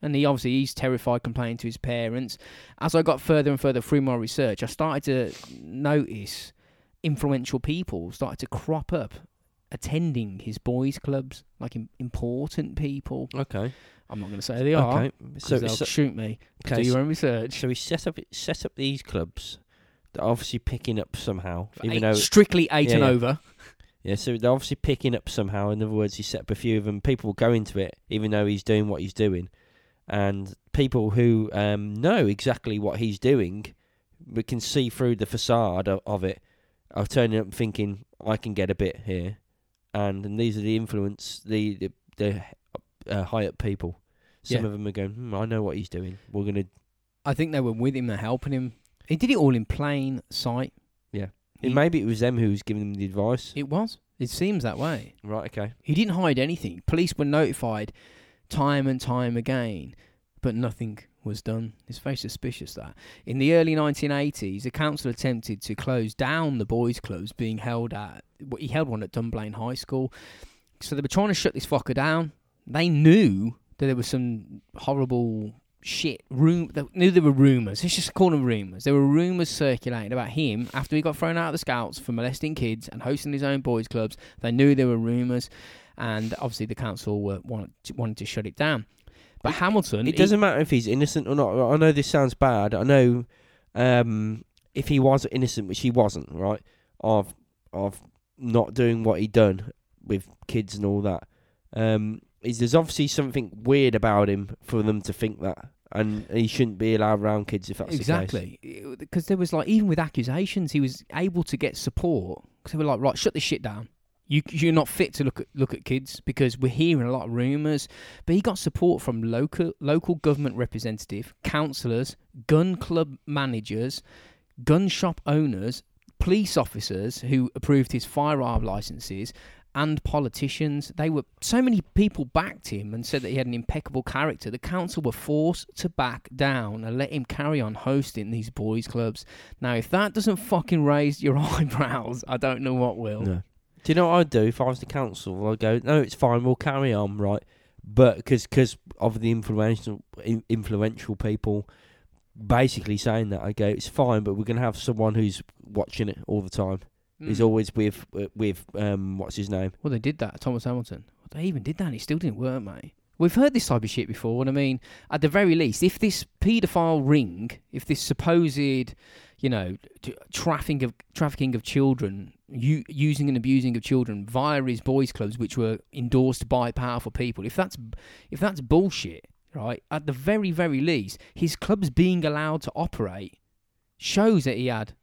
And he's terrified, complaining to his parents. As I got further and further through my research, I started to notice influential people started to crop up attending his boys' clubs, like important people. Okay. I'm not going to say they are, okay. So they'll shoot me. Okay. Do your own research. So he set up these clubs that are obviously picking up somehow. Strictly eight and over. Yeah, so they're obviously picking up somehow. In other words, he set up a few of them. People will go into it, even though he's doing what he's doing. And people who know exactly what he's doing, but can see through the facade of it, are turning up thinking, I can get a bit here. And these are the influence, the high up people. Some of them are going, I know what he's doing. We're going to... I think they were with him. They're helping him. He did it all in plain sight. Yeah. Maybe it was them who was giving him the advice. It was. It seems that way. Right, okay. He didn't hide anything. Police were notified time and time again, but nothing was done. It's very suspicious that. In the early 1980s, the council attempted to close down the boys' clubs being held at... Well, he held one at Dunblane High School. So they were trying to shut this fucker down. They knew that there was some horrible... shit. They knew there were rumours. Let's just call them rumours. There were rumours circulating about him after he got thrown out of the Scouts for molesting kids and hosting his own boys' clubs. They knew there were rumours, and obviously the council wanted to shut it down. But Hamilton... It doesn't matter if he's innocent or not. I know this sounds bad. I know if he was innocent, which he wasn't, right, of not doing what he'd done with kids and all that. There's obviously something weird about him for them to think that, and he shouldn't be allowed around kids if that's the case. Because there was even with accusations, he was able to get support because they were like, right, shut this shit down. You're not fit to look at kids because we're hearing a lot of rumours. But he got support from local government representative, councillors, gun club managers, gun shop owners, police officers who approved his firearm licences. And politicians. So many people backed him and said that he had an impeccable character. The council were forced to back down and let him carry on hosting these boys' clubs. Now, if that doesn't fucking raise your eyebrows, I don't know what will. No. Do you know what I'd do if I was the council? I'd go, no, it's fine, we'll carry on, right? But because of the influential people basically saying that, I'd go, it's fine, but we're going to have someone who's watching it all the time. He's always with what's his name? Well, they did that, Thomas Hamilton. They even did that, and it still didn't work, mate. We've heard this type of shit before, and I mean, at the very least, if this paedophile ring, if this supposed, trafficking of children, using and abusing of children via his boys' clubs, which were endorsed by powerful people, if that's bullshit, right? At the very, very least, his clubs being allowed to operate shows that he had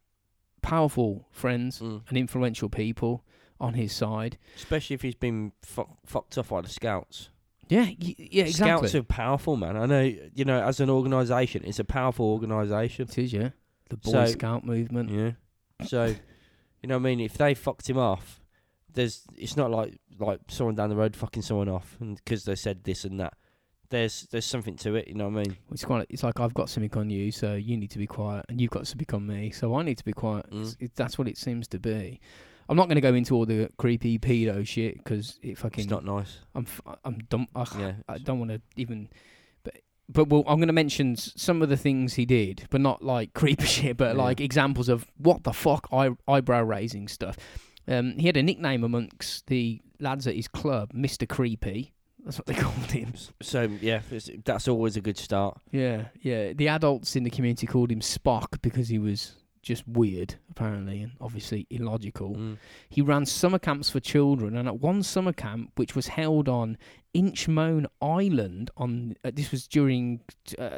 powerful friends and influential people on his side. Especially if he's been fucked off by the Scouts. Yeah, exactly. Scouts are powerful, man. I know, as an organisation, it's a powerful organisation. It is, yeah. The Boy Scout movement. Yeah. So, if they fucked him off, it's not like someone down the road fucking someone off because they said this and that. There's something to it, you know what I mean? It's like I've got something on you, so you need to be quiet, and you've got something on me, so I need to be quiet. That's what it seems to be. I'm not going to go into all the creepy pedo shit because it's not nice. I'm dumb. I don't want to even. But I'm going to mention some of the things he did, but not like creepy shit, but like examples of what the fuck eyebrow raising stuff. He had a nickname amongst the lads at his club, Mr. Creepy. That's what they called him. So, yeah, that's always a good start. Yeah. The adults in the community called him Spock because he was just weird, apparently, and obviously illogical. He ran summer camps for children, and at one summer camp, which was held on Inchmoan Island, this was during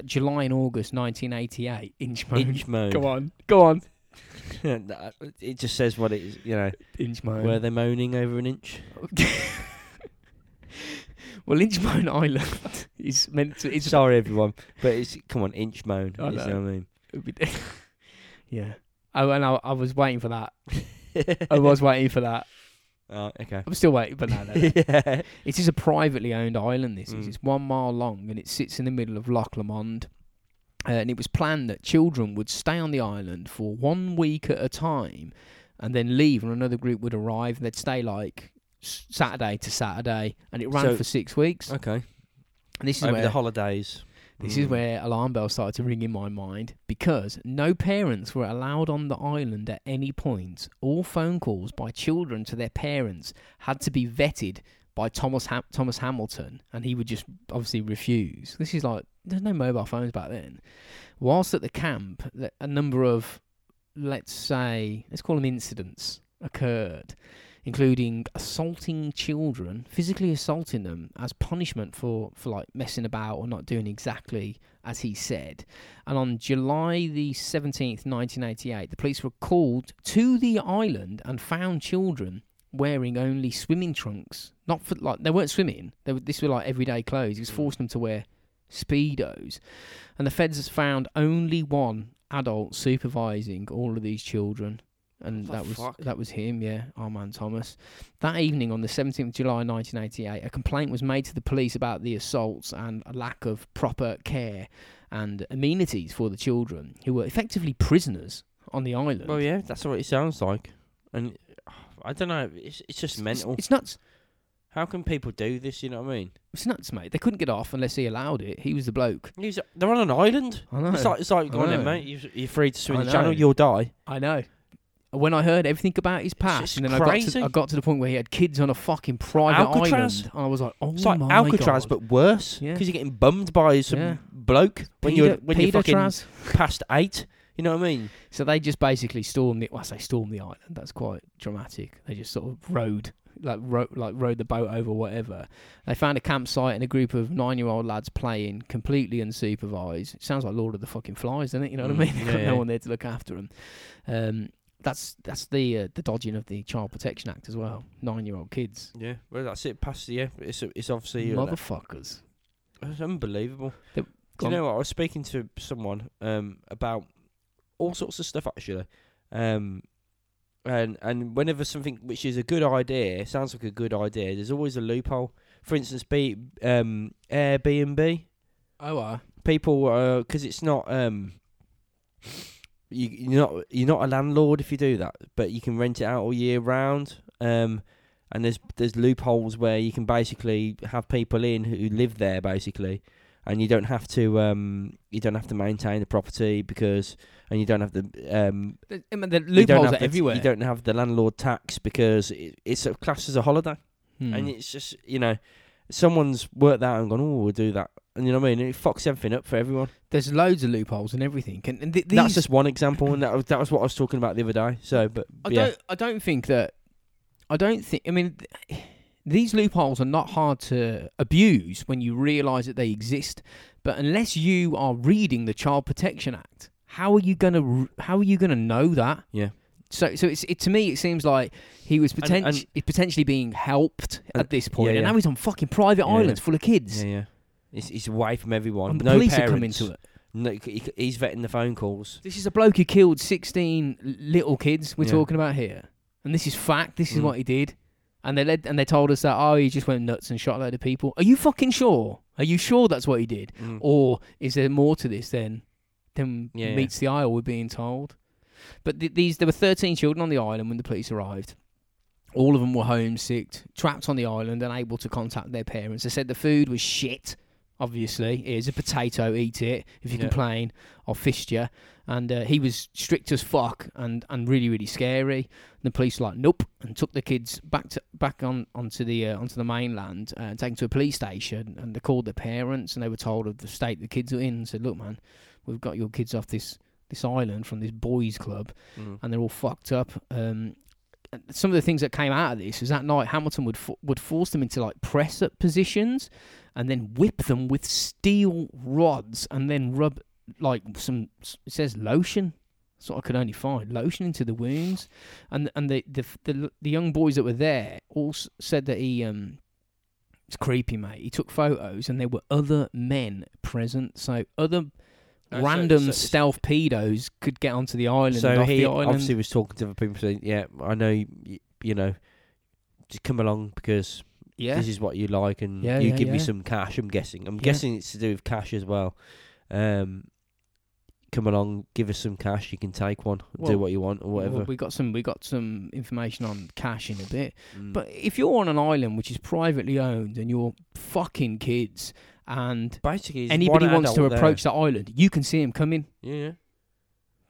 July and August 1988. Inchmoan. Go on. It just says what it is, Inchmoan. Were they moaning over an inch? Well, Inchmoan Island is meant to... Sorry, everyone, but come on, Inchmoan. You know what I mean? Yeah. Oh, and I was waiting for that. Oh, okay. I'm still waiting for that. Yeah. It is a privately owned island, this is. It's 1 mile long, and it sits in the middle of Loch Lomond. And it was planned that children would stay on the island for 1 week at a time and then leave, and another group would arrive, and they'd stay Saturday to Saturday, and it ran for 6 weeks. Okay. And this is over the holidays. This is where alarm bells started to ring in my mind, because no parents were allowed on the island at any point. All phone calls by children to their parents had to be vetted by Thomas Hamilton, and he would just obviously refuse. This is like, there's no mobile phones back then. Whilst at the camp, a number of, let's call them incidents occurred, including assaulting children, physically assaulting them as punishment for like messing about or not doing exactly as he said. And on July the 17th, 1988, the police were called to the island and found children wearing only swimming trunks. Not for like, they weren't swimming. This were like everyday clothes. He was forcing them to wear Speedos. And the feds found only one adult supervising all of these children. And that was him, yeah, our man Thomas. That evening on the 17th of July 1988, a complaint was made to the police about the assaults and a lack of proper care and amenities for the children, who were effectively prisoners on the island. Well, yeah, that's what it sounds like. And I don't know, it's just mental. It's nuts. How can people do this, you know what I mean? It's nuts, mate. They couldn't get off unless he allowed it. He was the bloke. They're on an island. I know. It's like go on then, mate. You're free to swim the channel, you'll die. I know. When I heard everything about his past, and then I got to the point where he had kids on a fucking private island, and I was like, "Oh my god!" It's like Alcatraz, but worse, because you're getting bummed by some bloke when you're fucking past 8. You know what I mean? So they just basically stormed it. Well, I say stormed the island. That's quite dramatic. They just sort of rowed the boat over whatever. They found a campsite and a group of 9-year-old lads playing completely unsupervised. It sounds like Lord of the fucking Flies, doesn't it? You know what I mean? They've got no one there to look after them. That's the dodging of the Child Protection Act as well. 9-year-old kids. Yeah, well that's it. Past the it's obviously motherfuckers. It's unbelievable. Do you know what? I was speaking to someone about all sorts of stuff actually, and whenever something which is a good idea sounds like a good idea, there's always a loophole. For instance, Airbnb. People, because it's not You're not a landlord if you do that, but you can rent it out all year round. And there's loopholes where you can basically have people in who live there basically, and you don't have to maintain the property because and you don't have the loopholes are everywhere. You don't have the landlord tax because it's classed as a holiday, and it's just someone's worked that out and gone, oh, we'll do that. And you know what I mean? It fucks everything up for everyone. There's loads of loopholes and everything. And that's just one example, and that was what I was talking about the other day. So, I don't think. I mean, these loopholes are not hard to abuse when you realise that they exist. But unless you are reading the Child Protection Act, how are you gonna know that? Yeah. So it's to me it seems like he was potentially being helped at this point, and now he's on fucking private islands full of kids. Yeah. He's away from everyone. And the police parents are coming to it. No, he's vetting the phone calls. This is a bloke who killed 16 little kids we're talking about here, and this is fact. This is what he did, and they told us that he just went nuts and shot a load of people. Are you fucking sure? Are you sure that's what he did, or is there more to this than meets the eye? Or we're being told. But there were 13 children on the island when the police arrived. All of them were homesick, trapped on the island, unable to contact their parents. They said the food was shit. Obviously, it is a potato, eat it. If you complain, I'll fist you. And he was strict as fuck and really, really scary. And the police were like, nope, and took the kids back onto the mainland, taken to a police station, and they called their parents, and they were told of the state the kids were in and said, look, man, we've got your kids off this island from this boys' club, and they're all fucked up. Some of the things that came out of this is that night Hamilton would force them into like press-up positions and then whip them with steel rods and then rub like some, it says lotion, that's what I could only find, lotion into the wounds. And the young boys that were there all said that he, it's creepy, mate, he took photos and there were other men present, so other... stealth pedos could get onto the island. So he obviously was talking to other people saying, yeah, I know, just come along because this is what you like and you give me some cash, I'm guessing. I'm guessing it's to do with cash as well. Come along, give us some cash, you can take one, do what you want or whatever. Well, we got some information on cash in a bit. But if you're on an island which is privately owned and your fucking kids... and basically anybody wants to approach the island, you can see him coming. Yeah.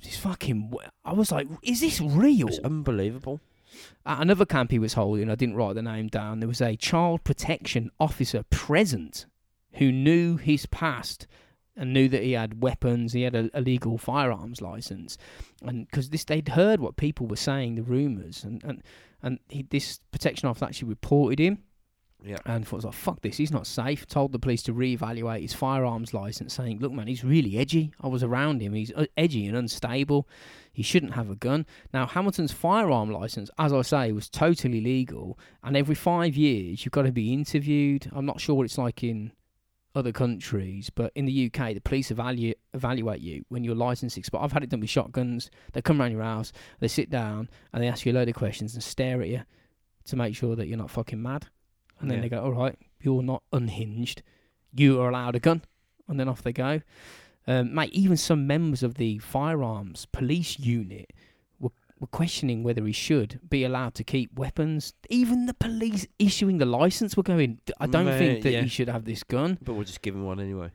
It's fucking... I was like, is this real? It's unbelievable. At another camp he was holding, I didn't write the name down, there was a child protection officer present who knew his past and knew that he had weapons, he had a legal firearms license, and because they'd heard what people were saying, the rumours, and this protection officer actually reported him. Yeah. And thought, like, fuck this, he's not safe. Told the police to reevaluate his firearms license, saying, look, man, he's really edgy. I was around him. He's edgy and unstable. He shouldn't have a gun. Now, Hamilton's firearm license, as I say, was totally legal. And every 5 years, you've got to be interviewed. I'm not sure what it's like in other countries, but in the UK, the police evaluate you when your license expires. I've had it done with shotguns. They come around your house, they sit down, and they ask you a load of questions and stare at you to make sure that you're not fucking mad. And then they go, all right, you're not unhinged. You are allowed a gun. And then off they go. Mate, even some members of the firearms police unit were questioning whether he should be allowed to keep weapons. Even the police issuing the license were going, I don't think that he should have this gun. But we'll just give him one anyway.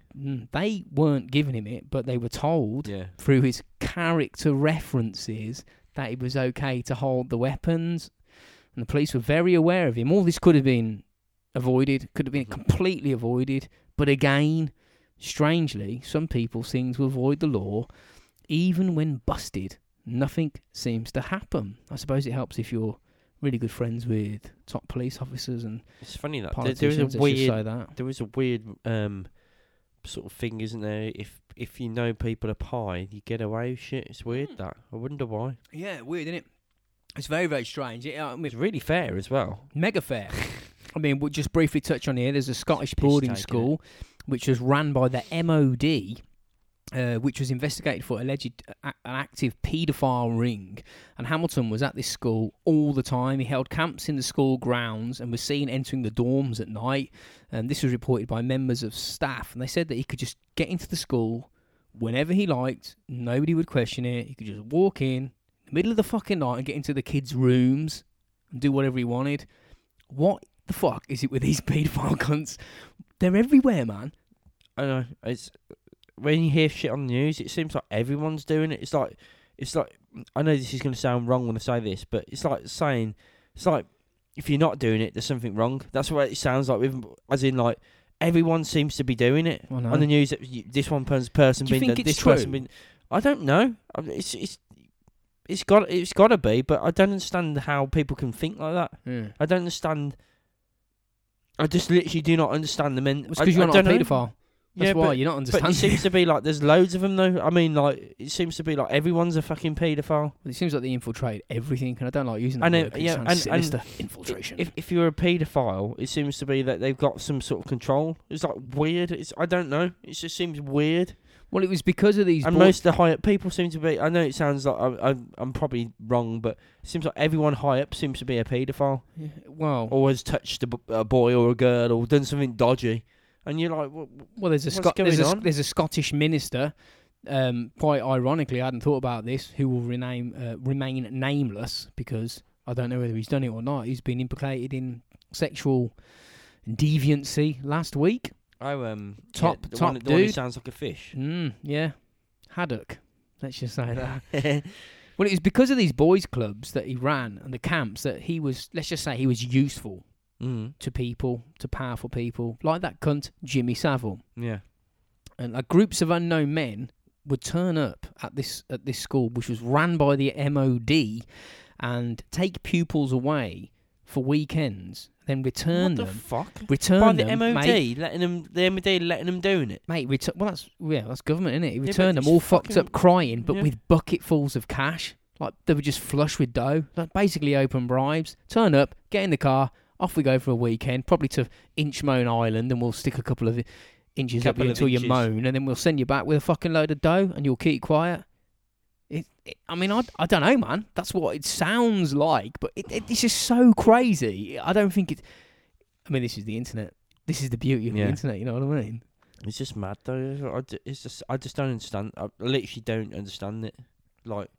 They weren't giving him it, but they were told through his character references that it was okay to hold the weapons. And the police were very aware of him. All this could have been avoided, could have been completely avoided. But again, strangely, some people seem to avoid the law. Even when busted, nothing seems to happen. I suppose it helps if you're really good friends with top police officers and it's funny that politicians, there is a weird sort of thing, isn't there? If you know people are pie, you get away with shit. It's weird that. I wonder why. Yeah, weird, isn't it? It's very, very strange. It's really fair as well. Mega fair. I mean, we'll just briefly touch on here. There's a Scottish boarding school which was run by the MOD, which was investigated for alleged an active paedophile ring. And Hamilton was at this school all the time. He held camps in the school grounds and was seen entering the dorms at night. And this was reported by members of staff. And they said that he could just get into the school whenever he liked. Nobody would question it. He could just walk in middle of the fucking night and get into the kids' rooms and do whatever he wanted. What the fuck is it with these paedophile cunts? They're everywhere, man. I know. It's when you hear shit on the news, it seems like everyone's doing it. It's like I know this is going to sound wrong when I say this, but it's like if you're not doing it, there's something wrong. That's what it sounds like. As in, like, everyone seems to be doing it on the news. This one person being done. This true? Person being. I don't know. It's got to be, but I don't understand how people can think like that. Yeah. I don't understand. I just literally do not understand the men. It's because you're not a paedophile. That's why you're not understanding. But it seems to be like there's loads of them, though. I mean, like, it seems to be like everyone's a fucking paedophile. It seems like they infiltrate everything, and I don't like using that word. It sounds sinister. And infiltration. If you're a paedophile, it seems to be that they've got some sort of control. It's like weird. I don't know. It just seems weird. Well, it was because of these... And most of the high-up people seem to be... I know it sounds like I'm probably wrong, but it seems like everyone high-up seems to be a paedophile. Yeah. Well... Or has touched a boy or a girl or done something dodgy. And you're like, well, there's a Scottish minister, quite ironically, I hadn't thought about this, who will remain nameless because I don't know whether he's done it or not. He's been implicated in sexual deviancy last week. Top dude. The one who sounds like a fish. Haddock. Let's just say that. Well, it was because of these boys' clubs that he ran and the camps that he was. Let's just say he was useful to people, to powerful people, like that cunt Jimmy Savile. Yeah, and like groups of unknown men would turn up at this school, which was ran by the MOD, and take pupils away for weekends. Then return them. What the fuck? Return by them, the MOD, mate. The MOD letting them doing it. Mate, that's government, isn't it? He returned them all fucked up crying, but with bucketfuls of cash. Like, they were just flush with dough. Like, basically open bribes. Turn up, get in the car, off we go for a weekend, probably to Inchmoan Island, and we'll stick a couple of inches up you until you moan, and then we'll send you back with a fucking load of dough, and you'll keep quiet. I don't know, man. That's what it sounds like, but it's just so crazy. I don't think it... I mean, this is the internet. This is the beauty of the internet, you know what I mean? It's just mad, though. I just don't understand. I literally don't understand it. Like...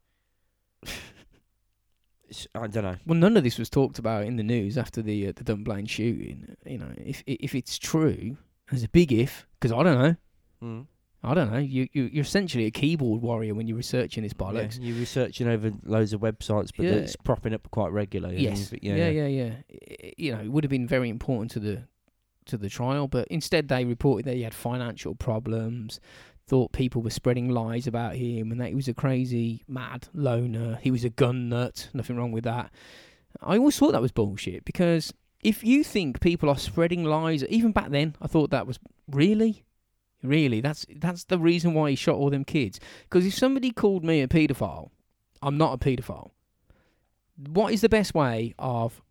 I don't know. Well, none of this was talked about in the news after the Dunblane shooting. You know, if it's true... There's a big if, because I don't know. Mm. I don't know. You're essentially a keyboard warrior when you're researching this bollocks. Yeah, you're researching over loads of websites, but it's propping up quite regularly. Yes. Yeah. You know, it would have been very important to the trial, but instead they reported that he had financial problems, thought people were spreading lies about him, and that he was a crazy, mad loner. He was a gun nut. Nothing wrong with that. I always thought that was bullshit, because if you think people are spreading lies, even back then, I thought that was really, that's the reason why he shot all them kids. Because if somebody called me a paedophile, I'm not a paedophile. What is the best way of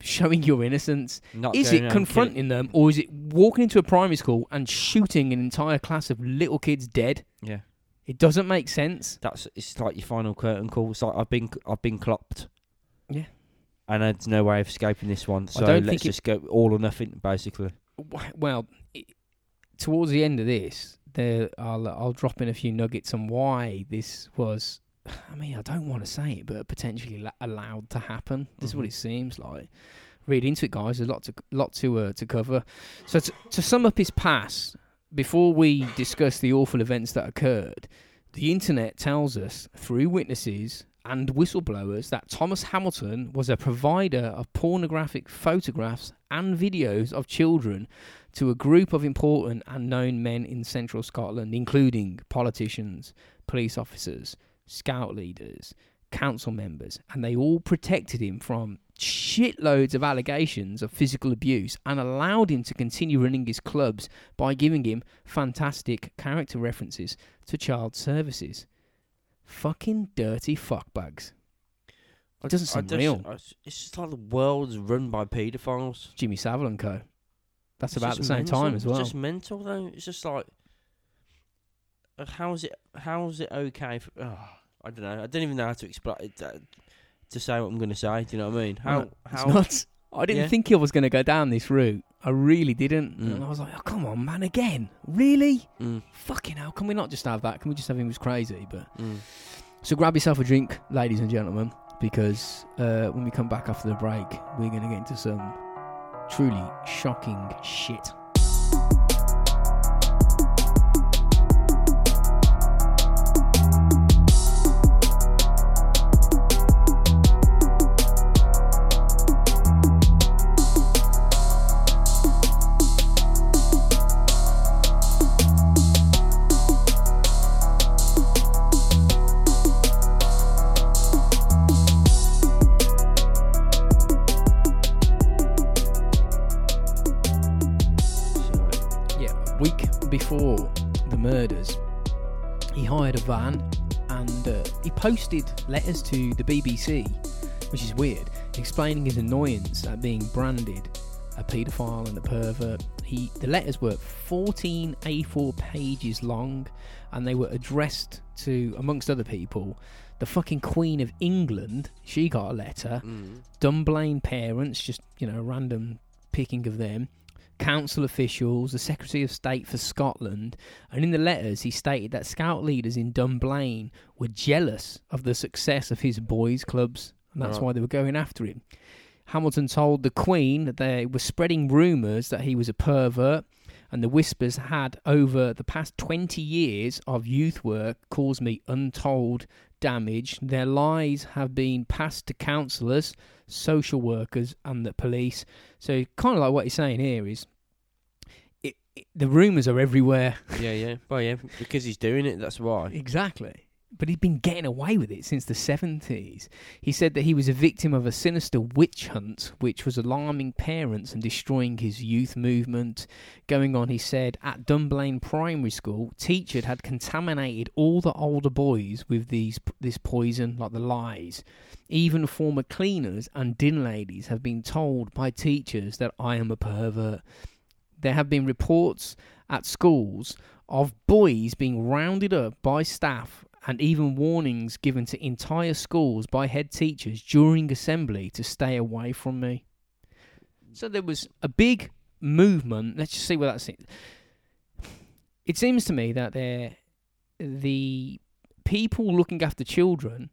showing your innocence? Is it confronting them, or is it walking into a primary school and shooting an entire class of little kids dead? Yeah, it doesn't make sense. It's like your final curtain call. It's like I've been clocked. Yeah, and there's no way of escaping this one. So let's just go all or nothing, basically. Well. Towards the end of this, I'll drop in a few nuggets on why this was, I mean, I don't want to say it, but potentially allowed to happen. This is what it seems like. Read into it, guys. There's a lot to cover. So to sum up his past, before we discuss the awful events that occurred, the internet tells us through witnesses and whistleblowers that Thomas Hamilton was a provider of pornographic photographs and videos of children to a group of important and known men in central Scotland, including politicians, police officers, scout leaders, council members, and they all protected him from shitloads of allegations of physical abuse and allowed him to continue running his clubs by giving him fantastic character references to child services. Fucking dirty fuckbags. It doesn't seem real. It's just like the world's run by paedophiles. Jimmy Savile and co. That's about the same time as well. It's just mental, though. It's just like, how is it okay for... Oh, I don't know. I don't even know how to explain it, to say what I'm going to say. Do you know what I mean? I didn't think I was going to go down this route. I really didn't. Mm. And I was like, oh, come on, man, again? Really? Mm. Fucking hell, can we not just have that? Can we just have him who's crazy? But So grab yourself a drink, ladies and gentlemen, because when we come back after the break, we're going to get into some truly shocking shit. Before the murders, he hired a van and he posted letters to the BBC, which is weird, explaining his annoyance at being branded a paedophile and a pervert. The letters were 14 A4 pages long, and they were addressed to, amongst other people, the fucking Queen of England. She got a letter. Dunblane parents, just, you know, random picking of them, council officials, the Secretary of State for Scotland, and in the letters he stated that scout leaders in Dunblane were jealous of the success of his boys' clubs, and that's why they were going after him. Hamilton told the Queen that they were spreading rumours that he was a pervert, and the whispers had, over the past 20 years of youth work, caused me untold damage. Their lies have been passed to counsellors, social workers, and the police. So kind of like what he's saying here is, the rumours are everywhere. Yeah. Well, yeah, because he's doing it, that's why. Exactly. But he's been getting away with it since the 70s. He said that he was a victim of a sinister witch hunt, which was alarming parents and destroying his youth movement. Going on, he said, at Dunblane Primary School, teachers had contaminated all the older boys with this poison, like the lies. Even former cleaners and din ladies have been told by teachers that I am a pervert. There have been reports at schools of boys being rounded up by staff, and even warnings given to entire schools by head teachers during assembly to stay away from me. So there was a big movement. Let's just see where that's... It seems to me that the people looking after children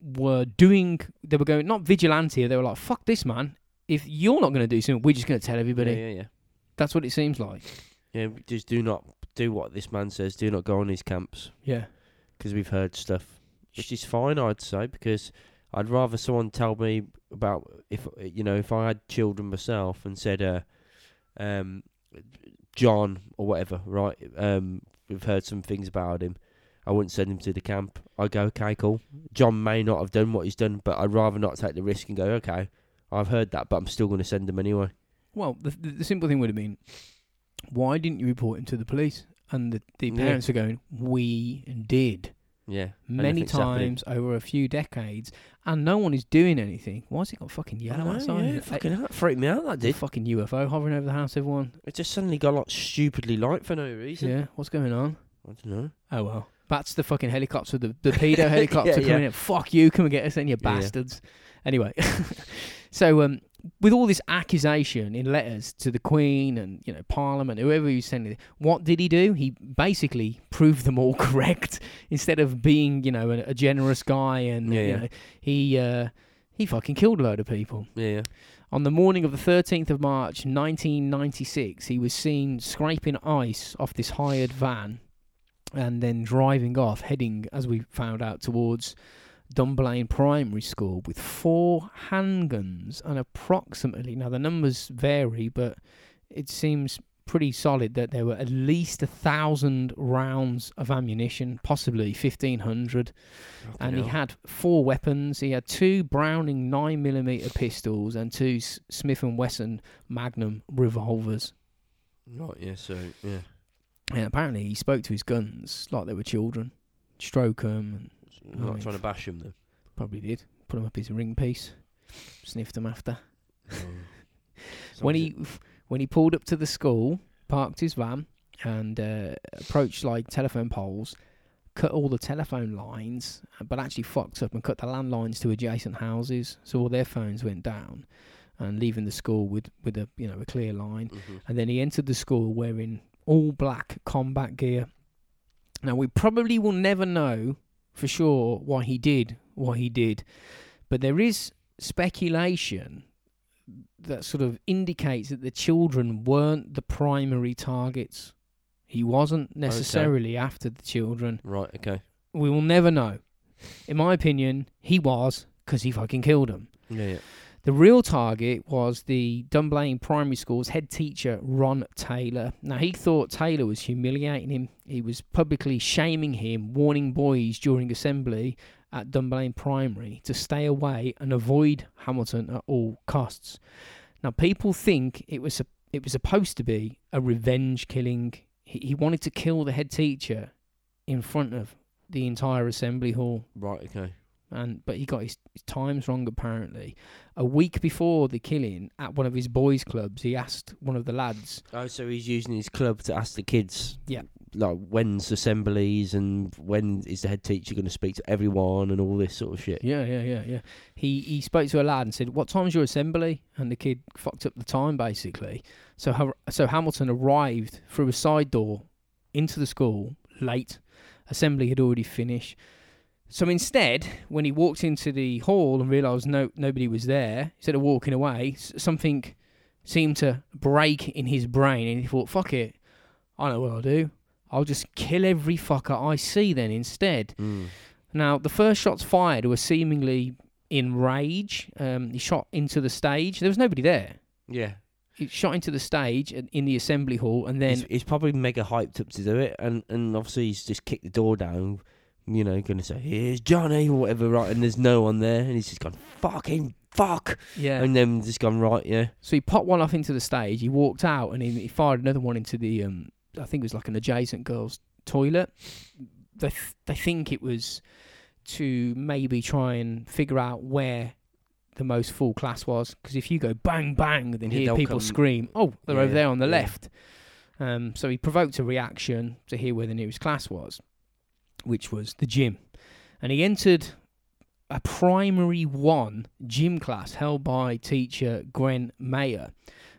were doing... They were going, not vigilante, they were like, fuck this, man. If you're not going to do something, we're just going to tell everybody. Yeah. That's what it seems like. Yeah, just do not do what this man says. Do not go on his camps. Yeah. Because we've heard stuff. Which is fine, I'd say, because I'd rather someone tell me about, if you know, if I had children myself and said, John or whatever, right, we've heard some things about him. I wouldn't send him to the camp. I'd go, okay, cool. John may not have done what he's done, but I'd rather not take the risk and go, okay, I've heard that, but I'm still going to send him anyway. Well, the simple thing would have been, why didn't you report him to the police? And the parents are going, we did. Yeah. Many times over a few decades, and no one is doing anything. Why's it got fucking yellow outside? Yeah, fucking freaked me out, that did. Fucking UFO hovering over the house, everyone. It just suddenly got like stupidly light for no reason. Yeah, what's going on? I don't know. Oh, well. That's the fucking helicopter, the pedo helicopter coming in. Fuck you, come and get us then, you bastards. Yeah. Anyway, so with all this accusation in letters to the Queen and, you know, Parliament, whoever he was sending, what did he do? He basically proved them all correct. Instead of being, you know, a generous guy and, you know, he fucking killed a load of people. Yeah. On the morning of the 13th of March, 1996, he was seen scraping ice off this hired van and then driving off, heading, as we found out, towards Dunblane Primary School with 4 handguns and approximately, now the numbers vary, but it seems pretty solid that there were at least 1,000 rounds of ammunition, possibly 1,500. And he had 4 weapons. He had 2 Browning 9mm pistols and 2 Smith & Wesson Magnum revolvers. Right, yeah, so, yeah. And apparently he spoke to his guns like they were children. Stroke them and... Not trying to bash him, though. Probably did. Put him up his ring piece. Sniffed him after. When he pulled up to the school, parked his van, and approached, like, telephone poles, cut all the telephone lines, but actually fucked up and cut the landlines to adjacent houses, so all their phones went down, and leaving the school with a, you know, a clear line. Mm-hmm. And then he entered the school wearing all black combat gear. Now, we probably will never know for sure why he did what he did, but there is speculation that sort of indicates that the children weren't the primary targets. He wasn't necessarily after the children. Right, okay. We will never know. In my opinion, he was, because he fucking killed them. Yeah, yeah. The real target was the Dunblane Primary School's head teacher, Ron Taylor. Now, he thought Taylor was humiliating him. He was publicly shaming him, warning boys during assembly at Dunblane Primary to stay away and avoid Hamilton at all costs. Now, people think it was supposed to be a revenge killing. He wanted to kill the head teacher in front of the entire assembly hall. Right, okay. But he got his times wrong, apparently. A week before the killing, at one of his boys' clubs, he asked one of the lads... Oh, so he's using his club to ask the kids... Yeah. Like, when's assemblies and when is the head teacher going to speak to everyone and all this sort of shit. Yeah. He spoke to a lad and said, what time's your assembly? And the kid fucked up the time, basically. So Hamilton arrived through a side door into the school late. Assembly had already finished. So instead, when he walked into the hall and realised nobody was there, instead of walking away, something seemed to break in his brain and he thought, fuck it, I know what I'll do. I'll just kill every fucker I see then instead. Mm. Now, the first shots fired were seemingly in rage. He shot into the stage. There was nobody there. Yeah. He shot into the stage in the assembly hall and then... He's probably mega hyped up to do it and obviously he's just kicked the door down... You know, going to say, here's Johnny, or whatever, right? And there's no one there. And he's just gone, fucking fuck. Yeah. And then just gone, right, yeah. So he popped one off into the stage. He walked out and he fired another one into the, I think it was like an adjacent girl's toilet. They think it was to maybe try and figure out where the most full class was. Because if you go bang, bang, then hear people scream, oh, they're over there on the left. So he provoked a reaction to hear where the nearest class was, which was the gym. And he entered a primary 1 gym class held by teacher Gwen Mayer.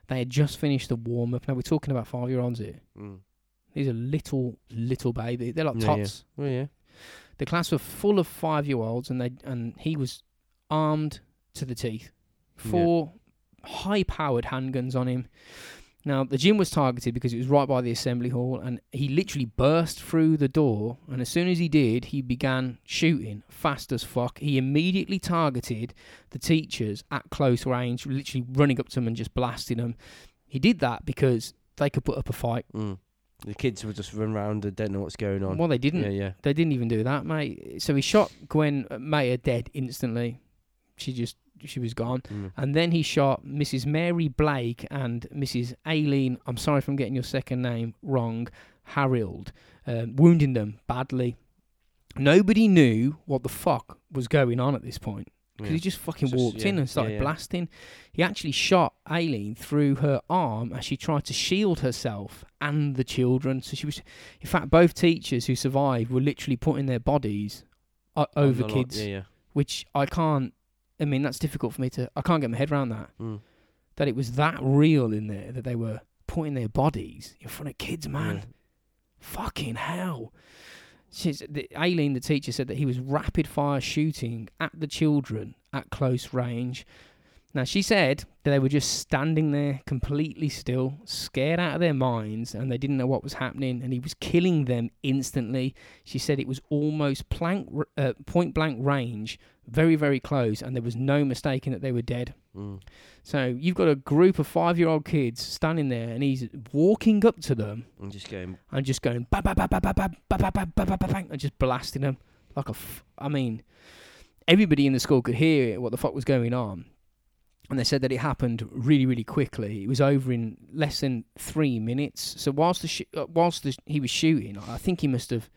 They had just finished the warm-up. Now, we're talking about 5-year-olds here. Mm. These are little babies. They're like tots. Yeah. Oh, yeah. The class were full of 5-year-olds, and he was armed to the teeth. 4 high-powered handguns on him. Now, the gym was targeted because it was right by the assembly hall, and he literally burst through the door, and as soon as he did, he began shooting fast as fuck. He immediately targeted the teachers at close range, literally running up to them and just blasting them. He did that because they could put up a fight. Mm. The kids would just run around and don't know what's going on. Well, they didn't. Yeah. They didn't even do that, mate. So he shot Gwen Mayer dead instantly. She was gone. Mm. And then he shot Mrs. Mary Blake and Mrs. Aileen, I'm sorry if I'm getting your second name wrong, Harold, wounding them badly. Nobody knew what the fuck was going on at this point. Because he just fucking walked in and started blasting. He actually shot Aileen through her arm as she tried to shield herself and the children. So she was, in fact, both teachers who survived were literally putting their bodies over kids, which I can't. I mean, that's difficult for me to... I can't get my head around that. Mm. That it was that real in there, that they were putting their bodies in front of kids, man. Mm. Fucking hell. Aileen, the teacher, said that he was rapid-fire shooting at the children at close range. Now, she said that they were just standing there completely still, scared out of their minds, and they didn't know what was happening, and he was killing them instantly. She said it was almost point-blank range, very, very close, and there was no mistaking that they were dead. Mm. So you've got a group of 5-year-old kids standing there, and he's walking up to them and just going bang, bang, bang, bang, bang, bang, bang, bang, bang, and just blasting them like everybody in the school could hear what the fuck was going on. And they said that it happened really, really quickly. It was over in less than 3 minutes. So whilst he was shooting, I think he must have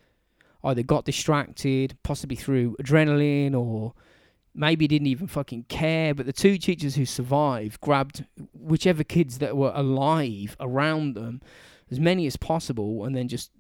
either got distracted, possibly through adrenaline, or maybe didn't even fucking care. But the two teachers who survived grabbed whichever kids that were alive around them, as many as possible, and then just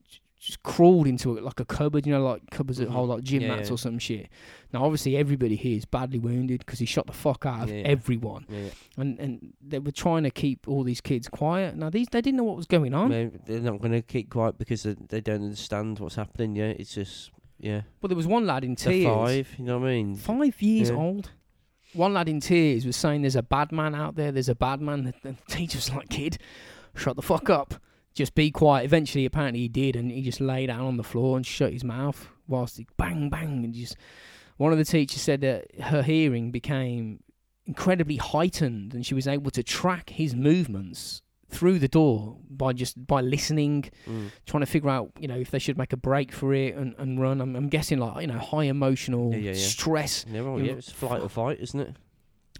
crawled into it like a cupboard, like cupboards that hold like gym mats or some shit. Now, obviously, everybody here is badly wounded because he shot the fuck out of everyone. Yeah, yeah. And they were trying to keep all these kids quiet. Now, they didn't know what was going on. They're not going to keep quiet because they don't understand what's happening, It's just, Well, there was one lad in tears. They're 5, you know what I mean? 5 years old. One lad in tears was saying, there's a bad man out there, there's a bad man. The teacher's like, kid, shut the fuck up. Just be quiet. Eventually, apparently, he did, and he just lay down on the floor and shut his mouth whilst he bang, bang, and just... One of the teachers said that her hearing became incredibly heightened, and she was able to track his movements through the door by listening, trying to figure out, if they should make a break for it and run. I'm guessing, high emotional stress. Yeah, it's flight or fight, isn't it?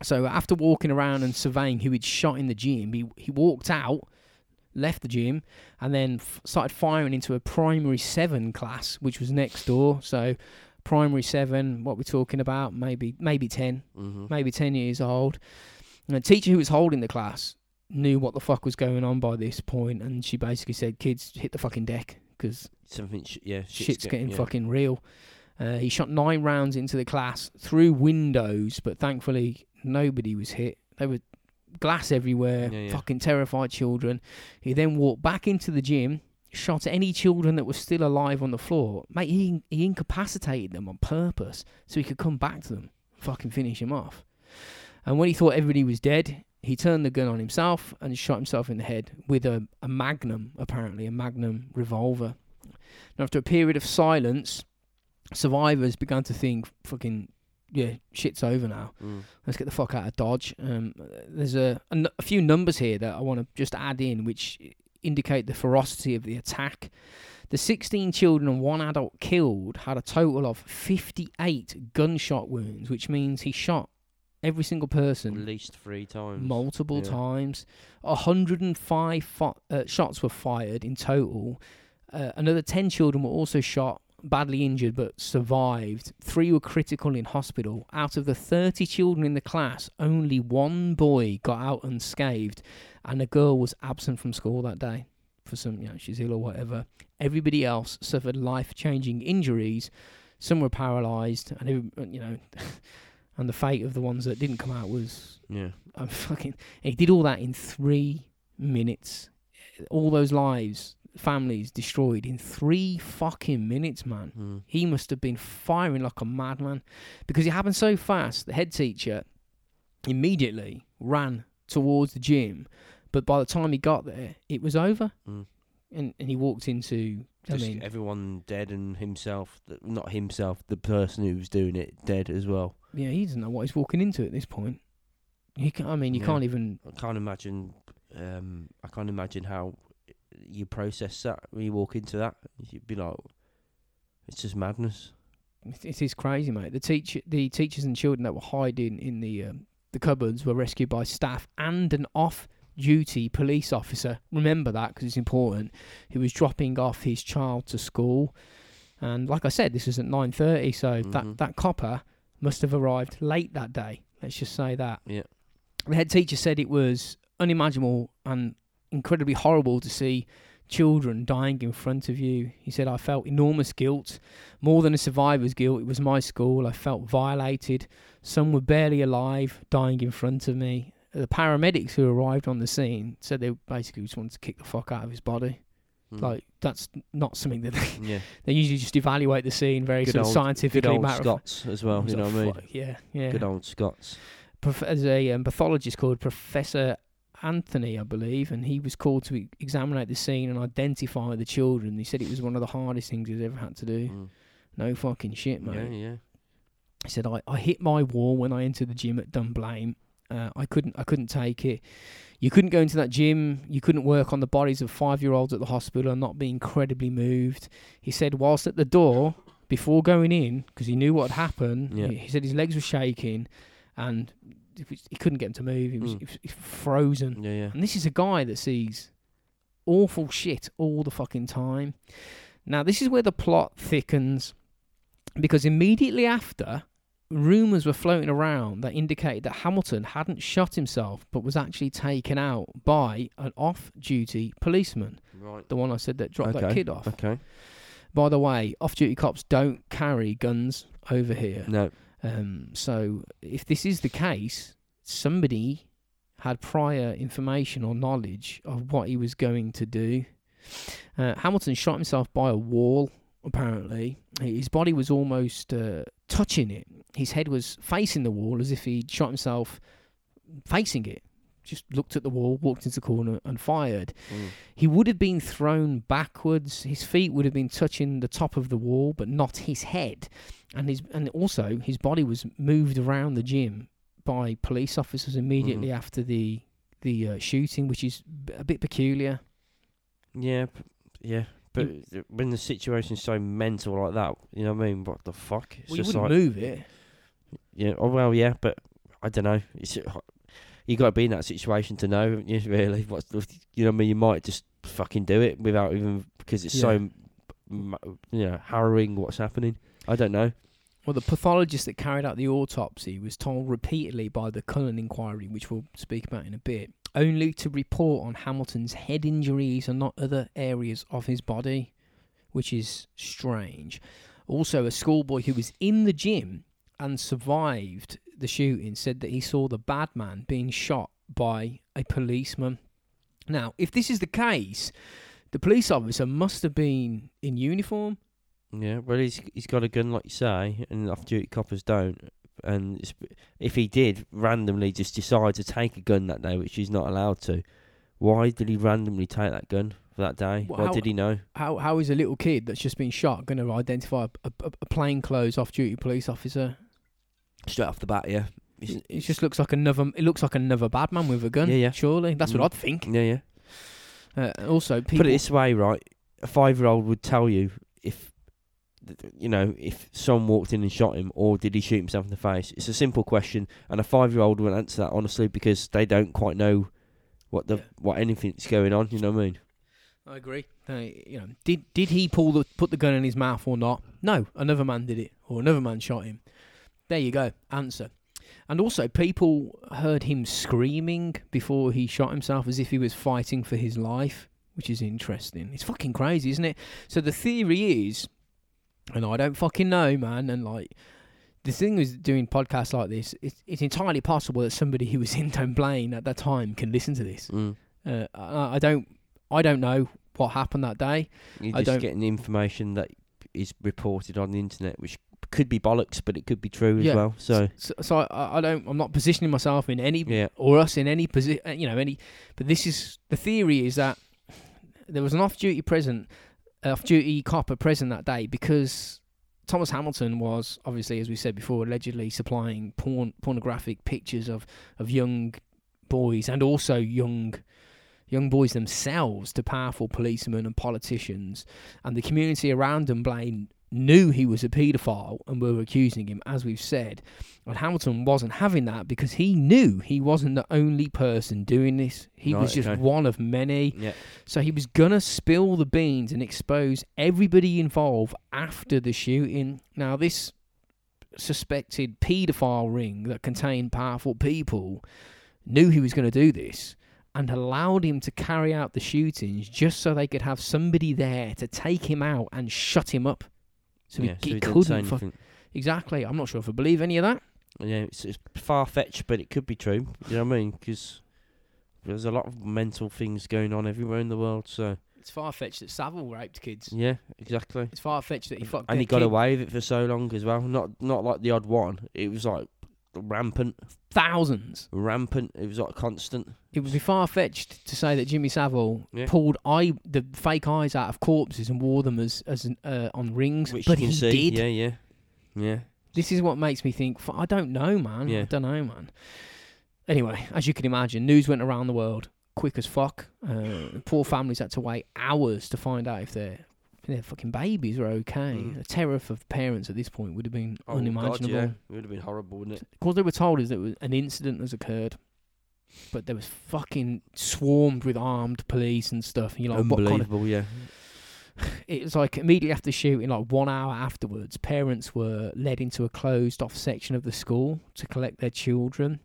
So after walking around and surveying who he'd shot in the gym, he walked out, left the gym, and then started firing into a primary 7 class, which was next door. So primary 7, what we're talking about, maybe 10, maybe 10 years old. And the teacher who was holding the class knew what the fuck was going on by this point, and she basically said, kids, hit the fucking deck, because shit's getting fucking real. He shot 9 rounds into the class through windows, but thankfully nobody was hit. They were glass everywhere, fucking terrified children. He then walked back into the gym, shot any children that were still alive on the floor. Mate, he incapacitated them on purpose so he could come back to them, fucking finish him off. And when he thought everybody was dead, he turned the gun on himself and shot himself in the head with a Magnum, apparently, a Magnum revolver. And after a period of silence, survivors began to think, fucking... yeah, shit's over now. Mm. Let's get the fuck out of Dodge. There's a few numbers here that I want to just add in, which indicate the ferocity of the attack. The 16 children and 1 adult killed had a total of 58 gunshot wounds, which means he shot every single person at least 3 times. Multiple times. 105 shots were fired in total. Another 10 children were also shot, badly injured, but survived. 3 were critical in hospital. Out of the 30 children in the class, only 1 boy got out unscathed, and a girl was absent from school that day for some, she's ill or whatever. Everybody else suffered life-changing injuries. Some were paralysed, and and the fate of the ones that didn't come out was He did all that in 3 minutes. All those lives. Families destroyed in 3 fucking minutes, man. Mm. He must have been firing like a madman, because it happened so fast. The head teacher immediately ran towards the gym, But by the time he got there, it was over. Mm. And he walked into... Just everyone dead and himself... Not himself, the person who was doing it dead as well. Yeah, he doesn't know what he's walking into at this point. Can't even... I can't imagine how you process that when you walk into that. You'd be like... It's just madness. It is crazy, mate. The teachers and children that were hiding in the cupboards were rescued by staff and an off-duty police officer. Remember that, because it's important. Who was dropping off his child to school. And like I said, this was at 9:30, so that copper must have arrived late that day. Let's just say that. Yeah. The head teacher said it was unimaginable and incredibly horrible to see children dying in front of you. He said, I felt enormous guilt, more than a survivor's guilt. It was my school. I felt violated. Some were barely alive, dying in front of me. The paramedics who arrived on the scene said they basically just wanted to kick the fuck out of his body. Mm. Like, that's not something that they usually just evaluate the scene very good sort of scientifically. Good old Scots as well, you know what I mean? Yeah. Good old Scots. There's a pathologist called Professor Anthony, I believe, and he was called to examine the scene and identify the children. He said it was one of the hardest things he's ever had to do. Mm. No fucking shit, mate. Yeah. He said, I hit my wall when I entered the gym at Dunblane. I couldn't take it. You couldn't go into that gym. You couldn't work on the bodies of 5-year-olds at the hospital and not be incredibly moved. He said, whilst at the door, before going in, because he knew what had happened, he said his legs were shaking and... He couldn't get him to move. He was frozen. Yeah. And this is a guy that sees awful shit all the fucking time. Now, this is where the plot thickens, because immediately after, rumours were floating around that indicated that Hamilton hadn't shot himself but was actually taken out by an off-duty policeman. Right. The one I said that dropped that kid off. Okay. By the way, off-duty cops don't carry guns over here. No. So if this is the case, somebody had prior information or knowledge of what he was going to do. Hamilton shot himself by a wall, apparently. His body was almost touching it. His head was facing the wall as if he'd shot himself facing it. Just looked at the wall, walked into the corner and fired. Mm. He would have been thrown backwards. His feet would have been touching the top of the wall, but not his head. And also his body was moved around the gym by police officers immediately after the shooting, which is a bit peculiar. Yeah. But when the situation's so mental like that, you know what I mean? What the fuck? It's just you wouldn't move it. Yeah. Oh, well, yeah, but I don't know. It's... You got to be in that situation to know, haven't you, really? You know what I mean? You might just fucking do it without even... Because it's so harrowing what's happening. I don't know. Well, the pathologist that carried out the autopsy was told repeatedly by the Cullen Inquiry, which we'll speak about in a bit, only to report on Hamilton's head injuries and not other areas of his body, which is strange. Also, a schoolboy who was in the gym and survived the shooting said that he saw the bad man being shot by a policeman. Now, if this is the case, the police officer must have been in uniform. Yeah, well, he's got a gun, like you say, and off-duty coppers don't. And if he did randomly just decide to take a gun that day, which he's not allowed to, why did he randomly take that gun for that day? Well, what did he know? How is a little kid that's just been shot going to identify a plainclothes off-duty police officer? Straight off the bat, yeah. It just looks like another bad man with a gun. Yeah. Surely that's what I'd think. Yeah. Also, people put it this way, right? A 5-year-old would tell you if someone walked in and shot him, or did he shoot himself in the face? It's a simple question, and a 5-year-old wouldn't answer that honestly because they don't quite know what anything's going on. You know what I mean? I agree. Did he put the gun in his mouth or not? No, another man did it, or another man shot him. There you go, answer. And also, people heard him screaming before he shot himself as if he was fighting for his life, which is interesting. It's fucking crazy, isn't it? So the theory is, and I don't fucking know, man, and the thing with doing podcasts like this, it's entirely possible that somebody who was in Dunblane at that time can listen to this. Mm. I don't know what happened that day. You're just getting information that is reported on the internet, which could be bollocks, but it could be true as well. So I don't. I'm not positioning myself in any or us in any position. You know, any. But this is the theory: is that there was an off-duty present, off-duty copper present that day because Thomas Hamilton was obviously, as we said before, allegedly supplying pornographic pictures of young boys and also young boys themselves to powerful policemen and politicians, and the community around Dunblane knew he was a paedophile and were accusing him, as we've said. And Hamilton wasn't having that because he knew he wasn't the only person doing this. He was just one of many. Yeah. So he was going to spill the beans and expose everybody involved after the shooting. Now, this suspected paedophile ring that contained powerful people knew he was going to do this and allowed him to carry out the shootings just so they could have somebody there to take him out and shut him up. So he couldn't. Exactly. I'm not sure if I believe any of that. Yeah, it's far-fetched, but it could be true. You know what I mean? Because there's a lot of mental things going on everywhere in the world, so... It's far-fetched that Savile raped kids. Yeah, exactly. It's far-fetched that he fucked and he got away with it for so long as well. Not like the odd one. It was like rampant. Thousands. Rampant. It was like constant. It would be far-fetched to say that Jimmy Savile pulled the fake eyes out of corpses and wore them as on rings. Which but you can he see. Did. Yeah. This is what makes me think, I don't know, man. Yeah. I don't know, man. Anyway, as you can imagine, news went around the world quick as fuck. Poor families had to wait hours to find out if their fucking babies were okay. The terror for parents at this point would have been unimaginable. God, yeah. It would have been horrible, wouldn't it? All they were told is that an incident has occurred, but there was fucking swarmed with armed police and stuff. And you're like, unbelievable, what kind of... It was like immediately after the shooting, like 1 hour afterwards, parents were led into a closed-off section of the school to collect their children.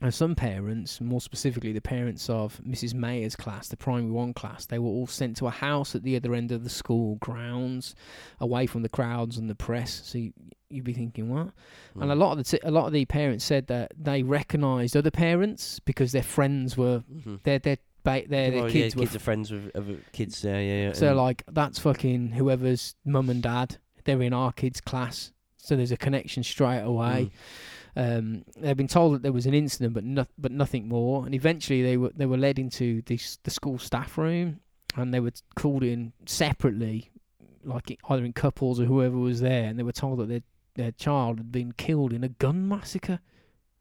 And some parents, more specifically the parents of Mrs. Mayer's class, the primary one class, they were all sent to a house at the other end of the school grounds, away from the crowds and the press. So you'd be thinking, what? Mm. And a lot of the parents said that they recognised other parents because their friends were their kids were friends with other kids there, So like that's fucking whoever's mum and dad, they're in our kids' class, so there's a connection straight away. They've been told that there was an incident, but nothing more. And eventually they were led into the school staff room, and they were called in separately, like either in couples or whoever was there, and they were told that their child had been killed in a gun massacre.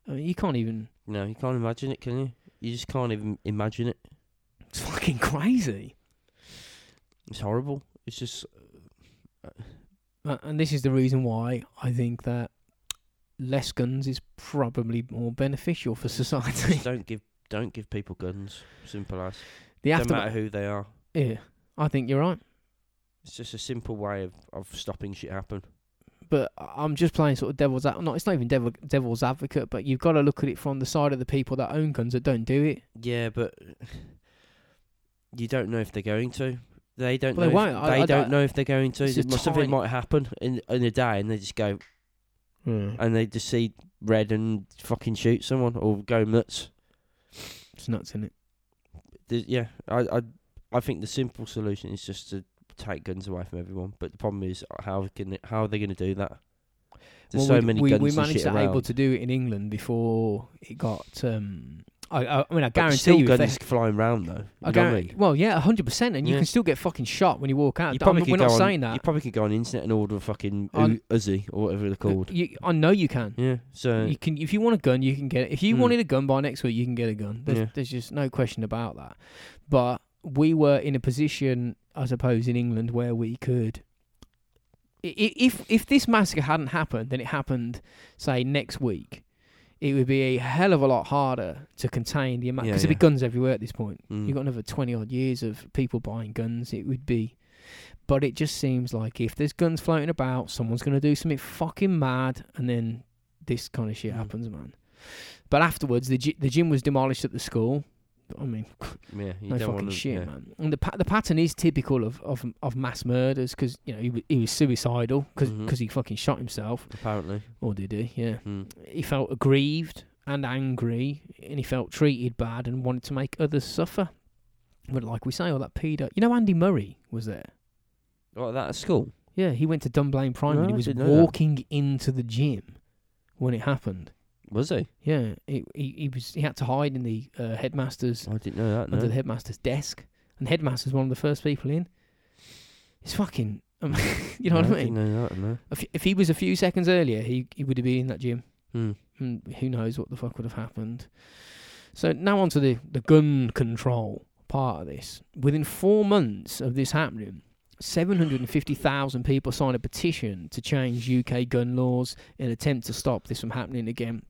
I mean, you can't imagine it, can you? You just can't even imagine it. It's fucking crazy. It's horrible. It's just... and this is the reason why I think that less guns is probably more beneficial for society. Just don't give people guns. Simple as. No matter who they are. Yeah, I think you're right. It's just a simple way of stopping shit happen. But I'm just playing sort of it's not even devil's advocate, but you've got to look at it from the side of the people that own guns that don't do it. Yeah, but you don't know if they're going to. They don't know. They don't know if they're going to. Something might happen in a day, and they just go, and they just see red and fucking shoot someone or go nuts. It's nuts, isn't it? I think the simple solution is just to take guns away from everyone, but the problem is how are they going to do that? There's so many guns. We managed to able to do it in England before it got. I guarantee still you, guns flying around though. I mean? Well, yeah, 100%, and you can still get fucking shot when you walk out. We're not saying that. You probably could go on the internet and order a fucking Uzi or whatever they're called. I know you can. Yeah, so you can if you want a gun, you can get it. If you wanted a gun by next week, you can get a gun. There's just no question about that. But we were in a position, I suppose, in England where we could... If this massacre hadn't happened, then it happened, say, next week, it would be a hell of a lot harder to contain the amount... Because there'd be guns everywhere at this point. You've got another 20-odd years of people buying guns. It would be... But it just seems like if there's guns floating about, someone's going to do something fucking mad, and then this kind of shit happens, man. But afterwards, the gym was demolished at the school. I mean, no fucking shit, man. And the pattern is typical of mass murders because you know he was suicidal because he fucking shot himself. Apparently, or did he? Yeah, he felt aggrieved and angry, and he felt treated bad and wanted to make others suffer. But like we say, all that Andy Murray was there. Oh, that at school? Yeah, he went to Dunblane Primary. He was walking into the gym when it happened. Was he? Yeah, he had to hide in the headmaster's. I didn't know that. Under the headmaster's desk, and the headmaster's one of the first people in. It's fucking. You know what I mean? Didn't know that, no. If he was a few seconds earlier, he would have been in that gym. Hmm. And who knows what the fuck would have happened. So now on to the gun control part of this. Within 4 months of this happening, 750,000 people signed a petition to change UK gun laws in an attempt to stop this from happening again.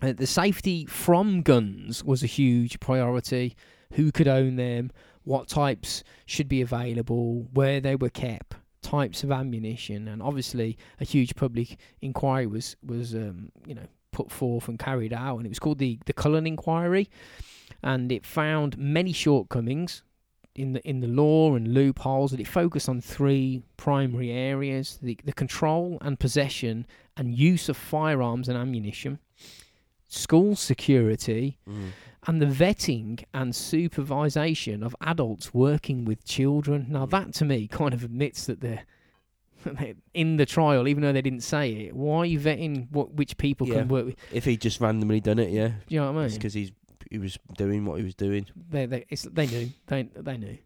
The safety from guns was a huge priority. Who could own them? What types should be available? Where they were kept? Types of ammunition? And obviously, a huge public inquiry was put forth and carried out, and it was called the Cullen Inquiry, and it found many shortcomings in the law and loopholes, and it focused on three primary areas: the control and possession and use of firearms and ammunition, school security, and the vetting and supervisation of adults working with children. Now that to me kind of admits that they're in the trial, even though they didn't say it. Why are you vetting which people can work with? If he just randomly done it, yeah. Do you know what I mean? It's because he was doing what he was doing. They knew. They knew.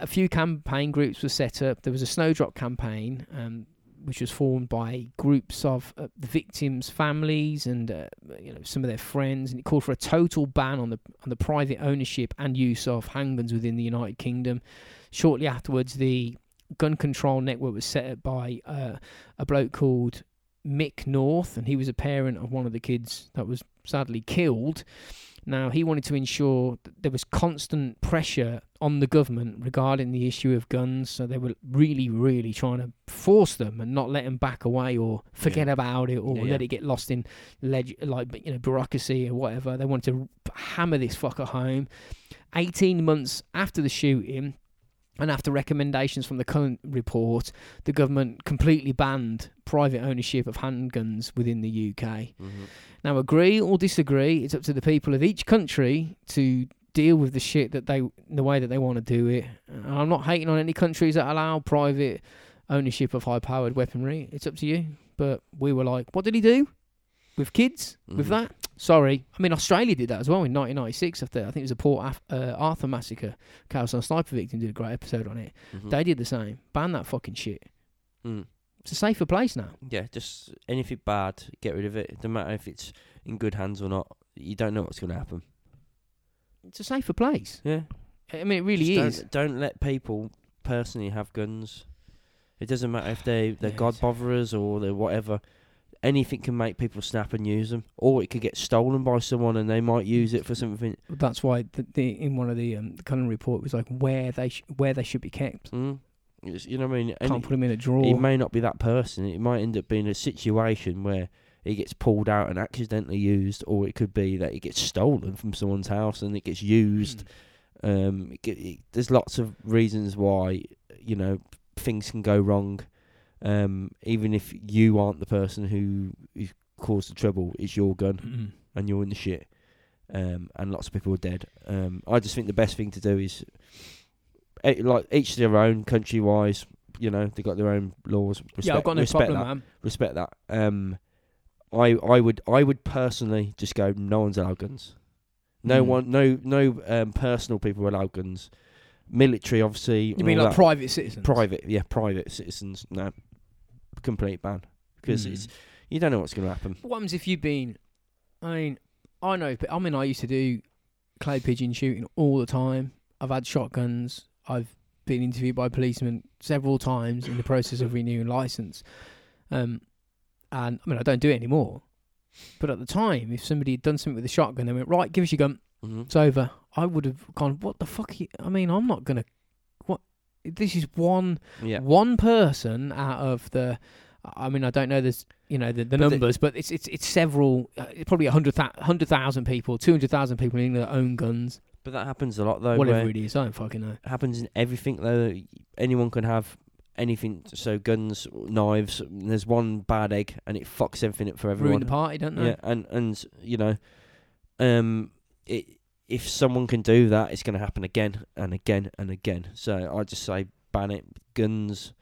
A few campaign groups were set up. There was a Snowdrop campaign, which was formed by groups of the victims' families and some of their friends, and it called for a total ban on the private ownership and use of handguns within the United Kingdom. Shortly afterwards, the Gun Control Network was set up by a bloke called Mick North, and he was a parent of one of the kids that was sadly killed. Now, he wanted to ensure that there was constant pressure on the government regarding the issue of guns, so they were really, really trying to force them and not let them back away or forget about it or let it get lost in bureaucracy or whatever. They wanted to hammer this fucker home. 18 months after the shooting, and after recommendations from the Cullen report, the government completely banned private ownership of handguns within the UK. Mm-hmm. Now, agree or disagree, it's up to the people of each country to deal with the shit the way that they want to do it. And I'm not hating on any countries that allow private ownership of high-powered weaponry. It's up to you. But we were like, what did he do? With kids? Mm-hmm. With that? Sorry. I mean, Australia did that as well in 1996. After I think it was the Port Arthur massacre. Cows on Sniper Victim did a great episode on it. Mm-hmm. They did the same. Ban that fucking shit. Mm. It's a safer place now. Yeah, just anything bad, get rid of it. Doesn't matter if it's in good hands or not. You don't know what's going to happen. It's a safer place. Yeah. I mean, it really just is. Don't let people personally have guns. It doesn't matter if they're God botherers or they're whatever. Anything can make people snap and use them, or it could get stolen by someone and they might use it for something. That's why in one of the Cullen report was like where they should be kept. Mm. You know what I mean? Can't put them in a drawer. It may not be that person. It might end up being a situation where it gets pulled out and accidentally used, or it could be that it gets stolen from someone's house and it gets used. Mm. There's lots of reasons why things can go wrong. Even if you aren't the person who caused the trouble, it's your gun and you're in the shit, and lots of people are dead. I just think the best thing to do is, like, each their own, country-wise, they've got their own laws. Respect, I've got no problem, man. Respect that. I would personally just go, no one's allowed guns. No personal people are allowed guns. Military, obviously. You mean like that. Private citizens? Private citizens. No. Complete ban, because you don't know what's going to happen. What happens if you've been? I used to do clay pigeon shooting all the time. I've had shotguns. I've been interviewed by policemen several times in the process of renewing license. And I mean, I don't do it anymore. But at the time, if somebody had done something with a shotgun, they went, right, give us your gun. Mm-hmm. It's over. I would have gone, what the fuck? I mean, I'm not gonna. This is one person out of the. I mean, I don't know this, the numbers, but it's several, probably 100,000 people, 200,000 people in their own guns. But that happens a lot, though. Whatever it is, I don't fucking know. It happens in everything, though. Anyone can have anything. So guns, knives. And there's one bad egg, and it fucks everything up for everyone. Ruin the party, don't they? Yeah, and if someone can do that, it's going to happen again and again and again. So I just say ban it. Guns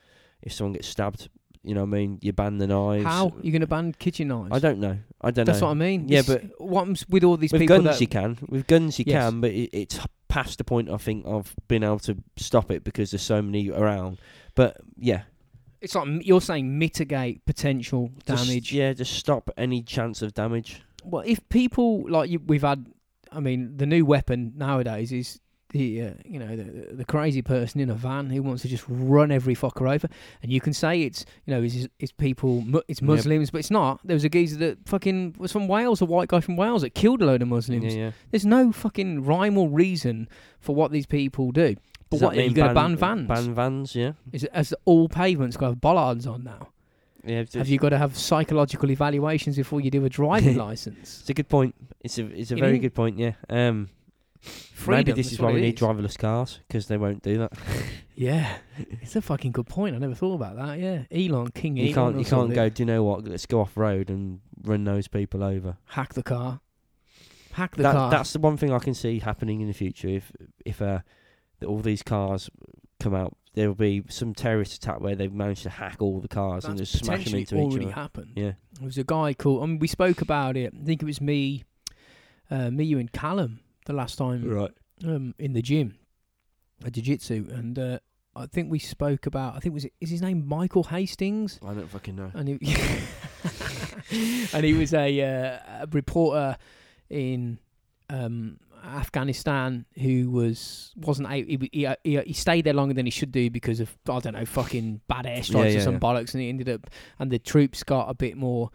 if someone gets stabbed, you know what I mean, you ban the knives. How? You're going to ban kitchen knives? I don't know. That's what I mean. Yeah, but what's with all these people? With guns you can. With guns you can, but it's past the point, I think, of being able to stop it because there's so many around. But, yeah. It's like you're saying mitigate potential damage. Just stop any chance of damage. Well, if people, we've had, I mean, the new weapon nowadays is the crazy person in a van who wants to just run every fucker over. And you can say it's Muslims, but it's not. There was a geezer that fucking was from Wales, a white guy from Wales that killed a load of Muslims. Yeah. There's no fucking rhyme or reason for what these people do. But what, are you going to ban vans? Ban vans, yeah. Has all pavements got to have bollards on now? Yeah, have you got to have psychological evaluations before you do a driving license? It's a good point. It's a very good point, yeah. Maybe this is why we need driverless cars, because they won't do that. Yeah. It's a fucking good point. I never thought about that, yeah. Elon, King Elon. You can't go, do you know what, let's go off-road and run those people over. Hack the car. That's the one thing I can see happening in the future. If all these cars come out, there will be some terrorist attack where they've managed to hack all the cars and just smash them into each other. That's already happened. Yeah. There was a guy called... I mean, we spoke about it. I think it was me, you and Callum the last time in the gym at Jiu-Jitsu. And I think we spoke about... is his name Michael Hastings? I don't fucking know. And he, and he was a reporter in... Afghanistan, who wasn't able, he stayed there longer than he should do because of fucking bad airstrikes bollocks, and he ended up, and the troops got a bit more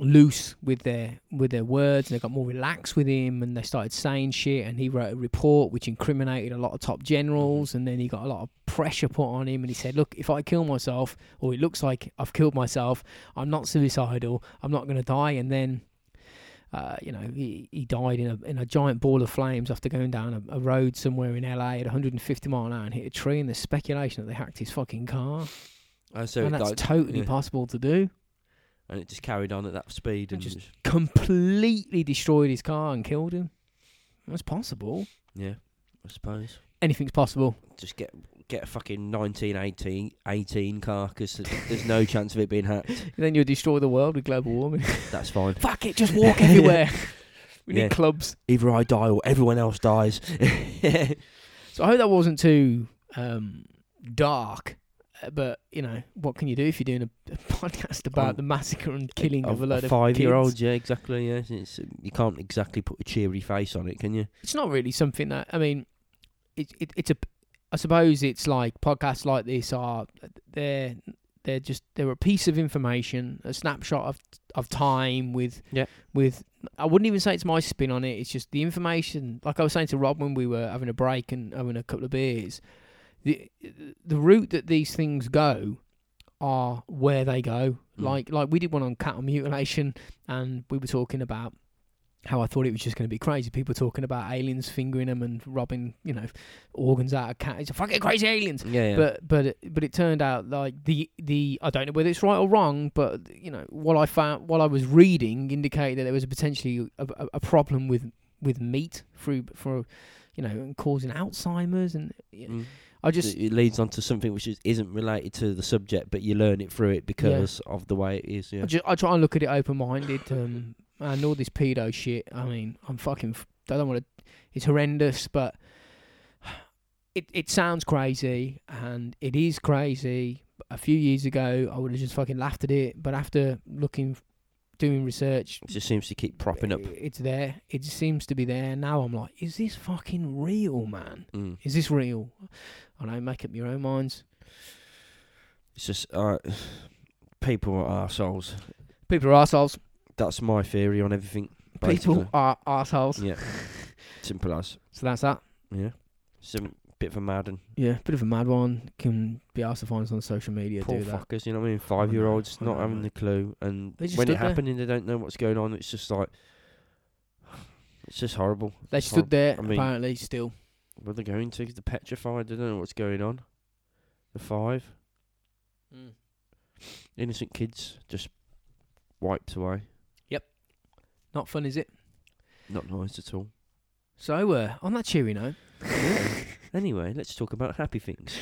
loose with their words, and they got more relaxed with him, and they started saying shit, and he wrote a report which incriminated a lot of top generals, and then he got a lot of pressure put on him, and he said, look, if I kill myself, or it looks like I've killed myself, I'm not suicidal, I'm not going to die. And then he died in a giant ball of flames after going down a road somewhere in LA at 150 mile an hour and hit a tree, and there's speculation that they hacked his fucking car. And that's totally possible to do. And it just carried on at that speed and just completely destroyed his car and killed him. That's possible. Yeah, I suppose. Anything's possible. Just get a fucking 1918 car, because there's no chance of it being hacked. And then you'll destroy the world with global warming. That's fine. Fuck it, just walk everywhere. We need clubs. Either I die or everyone else dies. So I hope that wasn't too dark, but, you know, what can you do if you're doing a podcast about the massacre and killing of a load of 5-year-olds, yeah, exactly, yeah. You can't exactly put a cheery face on it, can you? It's not really something that, I mean, it's a... I suppose it's like podcasts like this are they're a piece of information, a snapshot of time with I wouldn't even say it's my spin on it. It's just the information. Like I was saying to Rob when we were having a break and having a couple of beers, the route that these things go are where they go. Mm. Like we did one on cattle mutilation, and we were talking about how I thought it was just going to be crazy. People talking about aliens fingering them and robbing, you know, organs out of cats. It's a fucking crazy aliens. Yeah. But it turned out like the I don't know whether it's right or wrong, but you know what I found, what I was reading indicated that there was potentially a problem with meat for you know, and causing Alzheimer's and. I just it leads on to something which isn't related to the subject, but you learn it through it because of the way it is. Yeah. I try and look at it open-minded. And all this pedo shit, I mean, I don't want to, it's horrendous, but it sounds crazy, and it is crazy. A few years ago, I would have just fucking laughed at it, but after doing research. It just seems to keep propping up. It's there. It seems to be there. Now I'm like, is this fucking real, man? Mm. Is this real? I don't know, make up your own minds. It's just, people are arseholes. People are arseholes. That's my theory on everything. Basically. People are arseholes. Yeah. Simple as. So that's that. Yeah. Some bit of a mad one. Yeah, bit of a mad one. Can be arsed to find us on social media. Poor fuckers, you know what I mean? 5-year-olds not having the clue. And when it's happening, they don't know what's going on. It's just like... It's just horrible. They stood there, I mean, apparently, still. What they're going to? They're petrified. They don't know what's going on. The 5. Mm. Innocent kids just wiped away. Not fun, is it? Not nice at all. So, on that cheery note, Anyway, let's talk about happy things.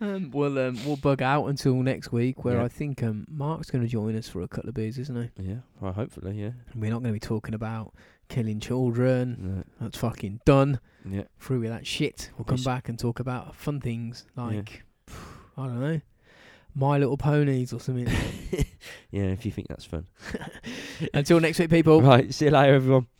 We'll bug out until next week, where I think Mark's going to join us for a couple of beers, isn't he? Yeah, well, hopefully, yeah. We're not going to be talking about killing children. No. That's fucking done. Yeah. Through with that shit. We'll come back and talk about fun things like, I don't know, My Little Ponies or something. Yeah, if you think that's fun. Until next week, people. Right, see you later, everyone.